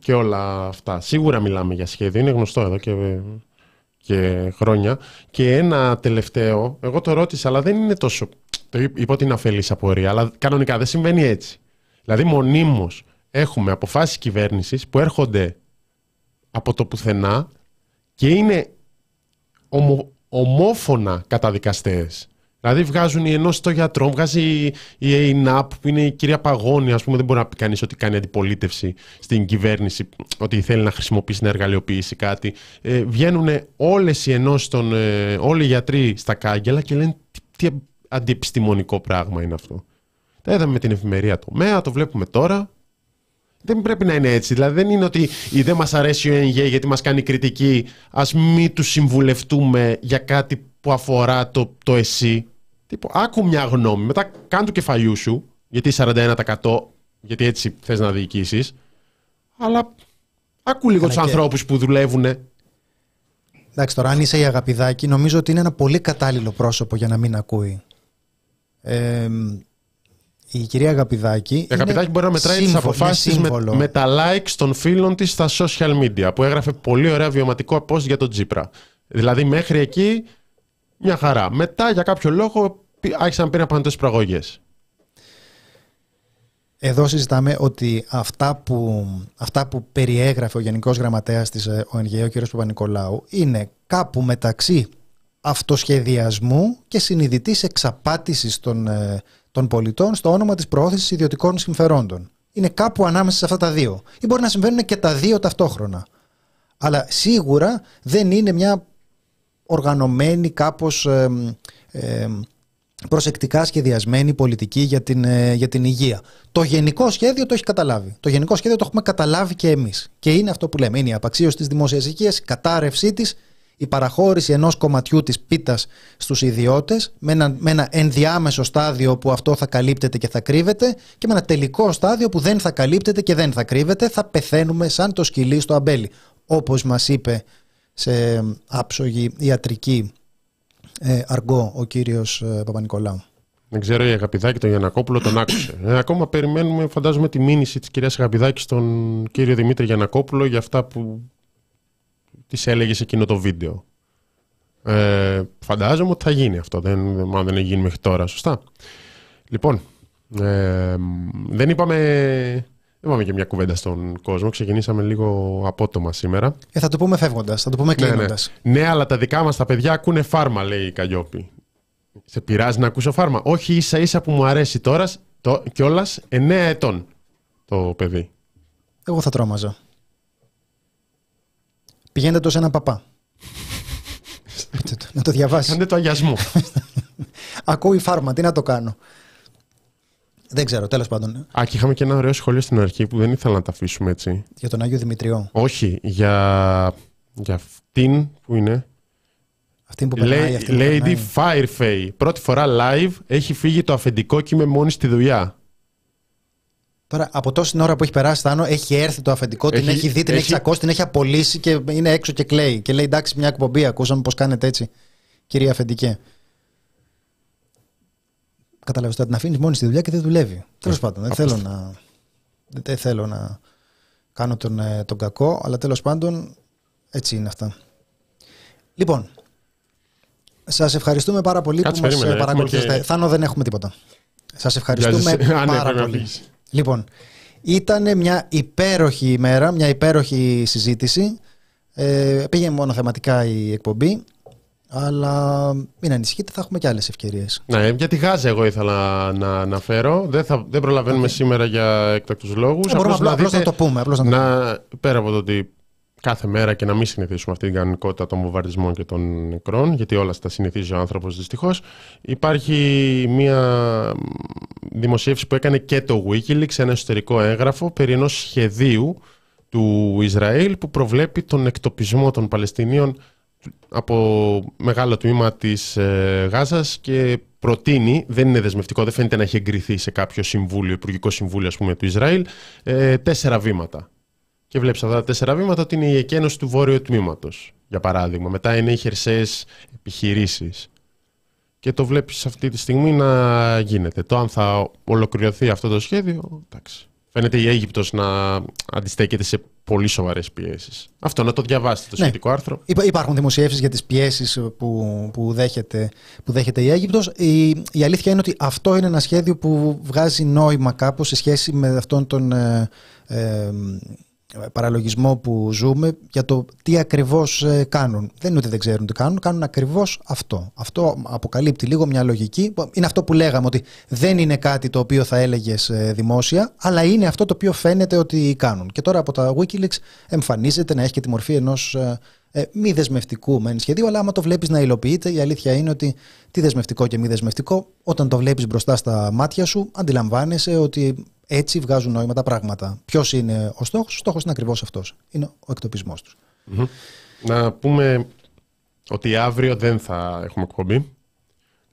και όλα αυτά. Σίγουρα μιλάμε για σχέδιο. Είναι γνωστό εδώ και. και χρόνια. Και ένα τελευταίο, εγώ το ρώτησα, αλλά δεν είναι τόσο, το είπα την αφελής απορία, αλλά κανονικά δεν συμβαίνει έτσι. Δηλαδή μονίμως έχουμε αποφάσεις κυβέρνησης που έρχονται από το πουθενά και είναι ομο, ομόφωνα καταδικαστές. Δηλαδή βγάζουν οι ενώσεις των γιατρών, βγάζει η ΕΙΝΑΠ που είναι η κυρία Παγώνη, ας πούμε, δεν μπορεί να πει κανείς ότι κάνει αντιπολίτευση στην κυβέρνηση, ότι θέλει να χρησιμοποιήσει, να εργαλειοποιήσει κάτι. Ε, βγαίνουν όλες οι ενώσεις των, ε, όλοι οι γιατροί στα κάγκελα και λένε τι, τι αντιεπιστημονικό πράγμα είναι αυτό. Τα είδαμε με την εφημερία τομέα, το βλέπουμε τώρα. Δεν πρέπει να είναι έτσι. Δηλαδή δεν είναι ότι δεν μας αρέσει ο ΟΕΝΓΕ γιατί μας κάνει κριτική, ας μην τους συμβουλευτούμε για κάτι που αφορά το, το ΕΣΥ. Τύπο, άκου μια γνώμη, μετά κάν του κεφαλιού σου, γιατί σαράντα ένα τοις εκατό, γιατί έτσι θες να διοικήσεις, αλλά άκου λίγο τους ανθρώπους που δουλεύουν. Εντάξει, τώρα αν είσαι η Αγαπηδάκη, νομίζω ότι είναι ένα πολύ κατάλληλο πρόσωπο για να μην ακούει. Ε, η κυρία Αγαπηδάκη, η Αγαπηδάκη μπορεί να μετράει τις αποφάσεις με, με τα likes των φίλων της στα social media, που έγραφε πολύ ωραία βιωματικό post για τον Τσίπρα. Δηλαδή μέχρι εκεί... μια χαρά. Μετά για κάποιο λόγο άρχισαν να πήραν πανετές προαγωγές. Εδώ συζητάμε ότι αυτά που, αυτά που περιέγραφε ο Γενικός Γραμματέας της ΟΕΝΓΕ, ο κ. Παπανικολάου, είναι κάπου μεταξύ αυτοσχεδιασμού και συνειδητής εξαπάτησης των, των πολιτών στο όνομα της προώθησης ιδιωτικών συμφερόντων. Είναι κάπου ανάμεσα σε αυτά τα δύο. Ή μπορεί να συμβαίνουν και τα δύο ταυτόχρονα. Αλλά σίγουρα δεν είναι μια... οργανωμένη, κάπως ε, ε, προσεκτικά σχεδιασμένη πολιτική για την, ε, για την υγεία. Το γενικό σχέδιο το έχει καταλάβει. Το γενικό σχέδιο το έχουμε καταλάβει και εμείς. Και είναι αυτό που λέμε. Είναι η απαξίωση της δημόσιας υγείας, η κατάρρευσή της, η παραχώρηση ενός κομματιού της πίτας στους ιδιώτες, με ένα, με ένα ενδιάμεσο στάδιο που αυτό θα καλύπτεται και θα κρύβεται και με ένα τελικό στάδιο που δεν θα καλύπτεται και δεν θα κρύβεται. Θα πεθαίνουμε σαν το σκυλί στο αμπέλι. Όπως μας είπε σε άψογη ιατρική ε, αργό ο κύριος ε, Παπανικολάου. Δεν ξέρω η Αγαπηδάκη τον Γιαννακόπουλο τον άκουσε. Ε, ακόμα περιμένουμε, φαντάζομαι, τη μήνυση της κυρίας Αγαπηδάκη στον κύριο Δημήτρη Γιαννακόπουλο για αυτά που της έλεγε σε εκείνο το βίντεο. Ε, φαντάζομαι ότι θα γίνει αυτό. Δεν, μάλλον δεν έχει γίνει μέχρι τώρα, σωστά. Λοιπόν, ε, δεν είπαμε... δεν πάμε και μια κουβέντα στον κόσμο. Ξεκινήσαμε λίγο απότομα σήμερα. Ε, θα το πούμε φεύγοντας, θα το πούμε κλείνοντας. Ναι, ναι. ναι, αλλά τα δικά μας τα παιδιά ακούνε φάρμα, λέει η Καγιόπη. Σε πειράζει να ακούσω φάρμα? Όχι, ίσα ίσα που μου αρέσει τώρα το, κιόλας εννέα ετών το παιδί. Εγώ θα τρόμαζα. Πηγαίνετε το σε έναν παπά. Να το διαβάσει. Κάντε το αγιασμό. Ακούει φάρμα, τι να το κάνω. Δεν ξέρω, τέλος πάντων. Α, και είχαμε και ένα ωραίο σχόλιο στην αρχή που δεν ήθελα να τα αφήσουμε έτσι. Για τον Άγιο Δημητριό. Όχι, για, για αυτήν που είναι. Αυτήν που περνάει, Lady, αυτήν που Lady Firefay. Πρώτη φορά live, έχει φύγει το αφεντικό και είμαι μόνη στη δουλειά. Τώρα, από τόση ώρα που έχει περάσει, Θάνο, έχει έρθει το αφεντικό, έχει, την έχει δει, την έχει τσακώσει, την έχει απολύσει και είναι έξω και κλαίει. Και λέει, εντάξει, μια εκπομπή, ακούσαμε πώς κάνετε έτσι, κυρία αφεντικέ. Καταλαβαίνετε, την αφήνει μόνη στη δουλειά και δεν δουλεύει. Τέλος πάντων, δεν θέλω, να, δεν θέλω να κάνω τον, τον κακό, αλλά τέλος πάντων έτσι είναι αυτά. Λοιπόν, σας ευχαριστούμε πάρα πολύ. Κάτσε, που μας παρακολουθήσατε. Και... Θάνο, δεν έχουμε τίποτα. Σας ευχαριστούμε πάρα πολύ. Λοιπόν, ήταν μια υπέροχη ημέρα, μια υπέροχη συζήτηση. Ε, πήγε μόνο θεματικά η εκπομπή. Αλλά μην ανησυχείτε, θα έχουμε και άλλες ευκαιρίες. Ναι, για τη Γάζα εγώ ήθελα να αναφέρω. Δεν, θα, δεν προλαβαίνουμε okay. σήμερα για έκτακτους λόγους. Ε, απλώς, απλώς να το πούμε. Απλώς να το πούμε. Να, πέρα από το ότι κάθε μέρα και να μην συνηθίσουμε αυτή την κανονικότητα των βομβαρδισμών και των νεκρών, γιατί όλα τα συνηθίζει ο άνθρωπος δυστυχώς, υπάρχει μια δημοσίευση που έκανε και το Wikileaks, ένα εσωτερικό έγγραφο περί ενός σχεδίου του Ισραήλ που προβλέπει τον εκτοπισμό των Παλαιστινίων από μεγάλο τμήμα της ε, Γάζας και προτείνει, δεν είναι δεσμευτικό, δεν φαίνεται να έχει εγκριθεί σε κάποιο συμβούλιο, υπουργικό συμβούλιο ας πούμε του Ισραήλ, ε, τέσσερα βήματα. Και βλέπεις αυτά τα τέσσερα βήματα ότι είναι η εκένωση του βόρειου τμήματος, για παράδειγμα. Μετά είναι οι χερσαίες επιχειρήσεις. Και το βλέπεις αυτή τη στιγμή να γίνεται. Το αν θα ολοκληρωθεί αυτό το σχέδιο, εντάξει. Φαίνεται η Αίγυπτος να αντιστέκεται σε πολύ σοβαρές πιέσεις. Αυτό να το διαβάσετε το ναι. σχετικό άρθρο. Υπάρχουν δημοσιεύσεις για τις πιέσεις που, που, δέχεται, που δέχεται η Αίγυπτος. Η, η αλήθεια είναι ότι αυτό είναι ένα σχέδιο που βγάζει νόημα κάπως σε σχέση με αυτόν τον ε, ε, παραλογισμό που ζούμε για το τι ακριβώς κάνουν. Δεν είναι ότι δεν ξέρουν τι κάνουν, κάνουν ακριβώς αυτό. Αυτό αποκαλύπτει λίγο μια λογική. Είναι αυτό που λέγαμε, ότι δεν είναι κάτι το οποίο θα έλεγες δημόσια, αλλά είναι αυτό το οποίο φαίνεται ότι κάνουν. Και τώρα από τα Wikileaks εμφανίζεται να έχει και τη μορφή ενός ε, μη δεσμευτικού μεν σχεδίου, αλλά άμα το βλέπεις να υλοποιείται, η αλήθεια είναι ότι τι δεσμευτικό και μη δεσμευτικό, όταν το βλέπεις μπροστά στα μάτια σου, αντιλαμβάνεσαι ότι. Έτσι βγάζουν νόημα τα πράγματα. Ποιος είναι ο στόχος? Ο στόχος είναι ακριβώς αυτός. Είναι ο εκτοπισμός τους. Mm-hmm. Να πούμε ότι αύριο δεν θα έχουμε εκπομπή.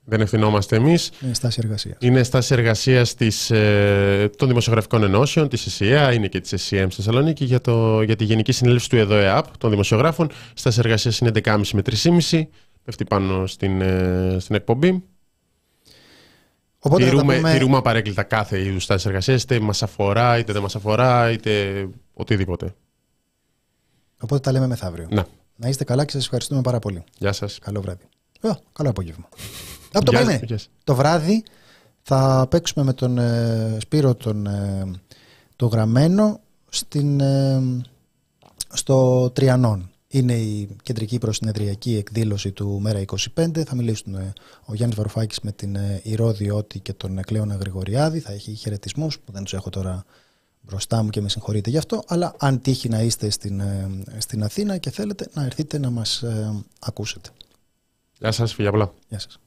Δεν ευθυνόμαστε εμείς. Είναι στάση εργασίας. Είναι στάση εργασίας της, ε, των δημοσιογραφικών ενώσεων, της ΕΣΥΑ, είναι και της ΕΣΥΕΜ στη Θεσσαλονίκη, για, το, για τη γενική συνέλευση του ΕΔΟΕΑΠ των δημοσιογράφων. Στάση εργασίας είναι έντεκα και μισή με τρεις και μισή. Πέφτει πάνω στην, ε, στην εκπομπή. Οπότε τηρούμε, πούμε... τηρούμε απαρέκλητα κάθε είδους τάσεις εργασίας, είτε μας αφορά, είτε δεν μας αφορά, είτε οτιδήποτε. Οπότε τα λέμε μεθαύριο. Να. Να είστε καλά και σας ευχαριστούμε πάρα πολύ. Γεια σας. Καλό βράδυ. Ε, καλό απόγευμα. Από το πρωί. Το βράδυ θα παίξουμε με τον ε, Σπύρο τον, ε, το γραμμένο στην, ε, στο Τριανόν. Είναι η κεντρική προσυνεδριακή εκδήλωση του Μέρα είκοσι πέντε. Θα μιλήσουν ο Γιάννης Βαρουφάκης με την Ηρώδη Ότη και τον Κλέωνα Γρηγοριάδη. Θα έχει χαιρετισμούς που δεν τους έχω τώρα μπροστά μου και με συγχωρείτε γι' αυτό. Αλλά αν τύχει να είστε στην, στην Αθήνα και θέλετε να έρθετε να μας ακούσετε. Γεια σας, φιλιά πολλά. Γεια σας.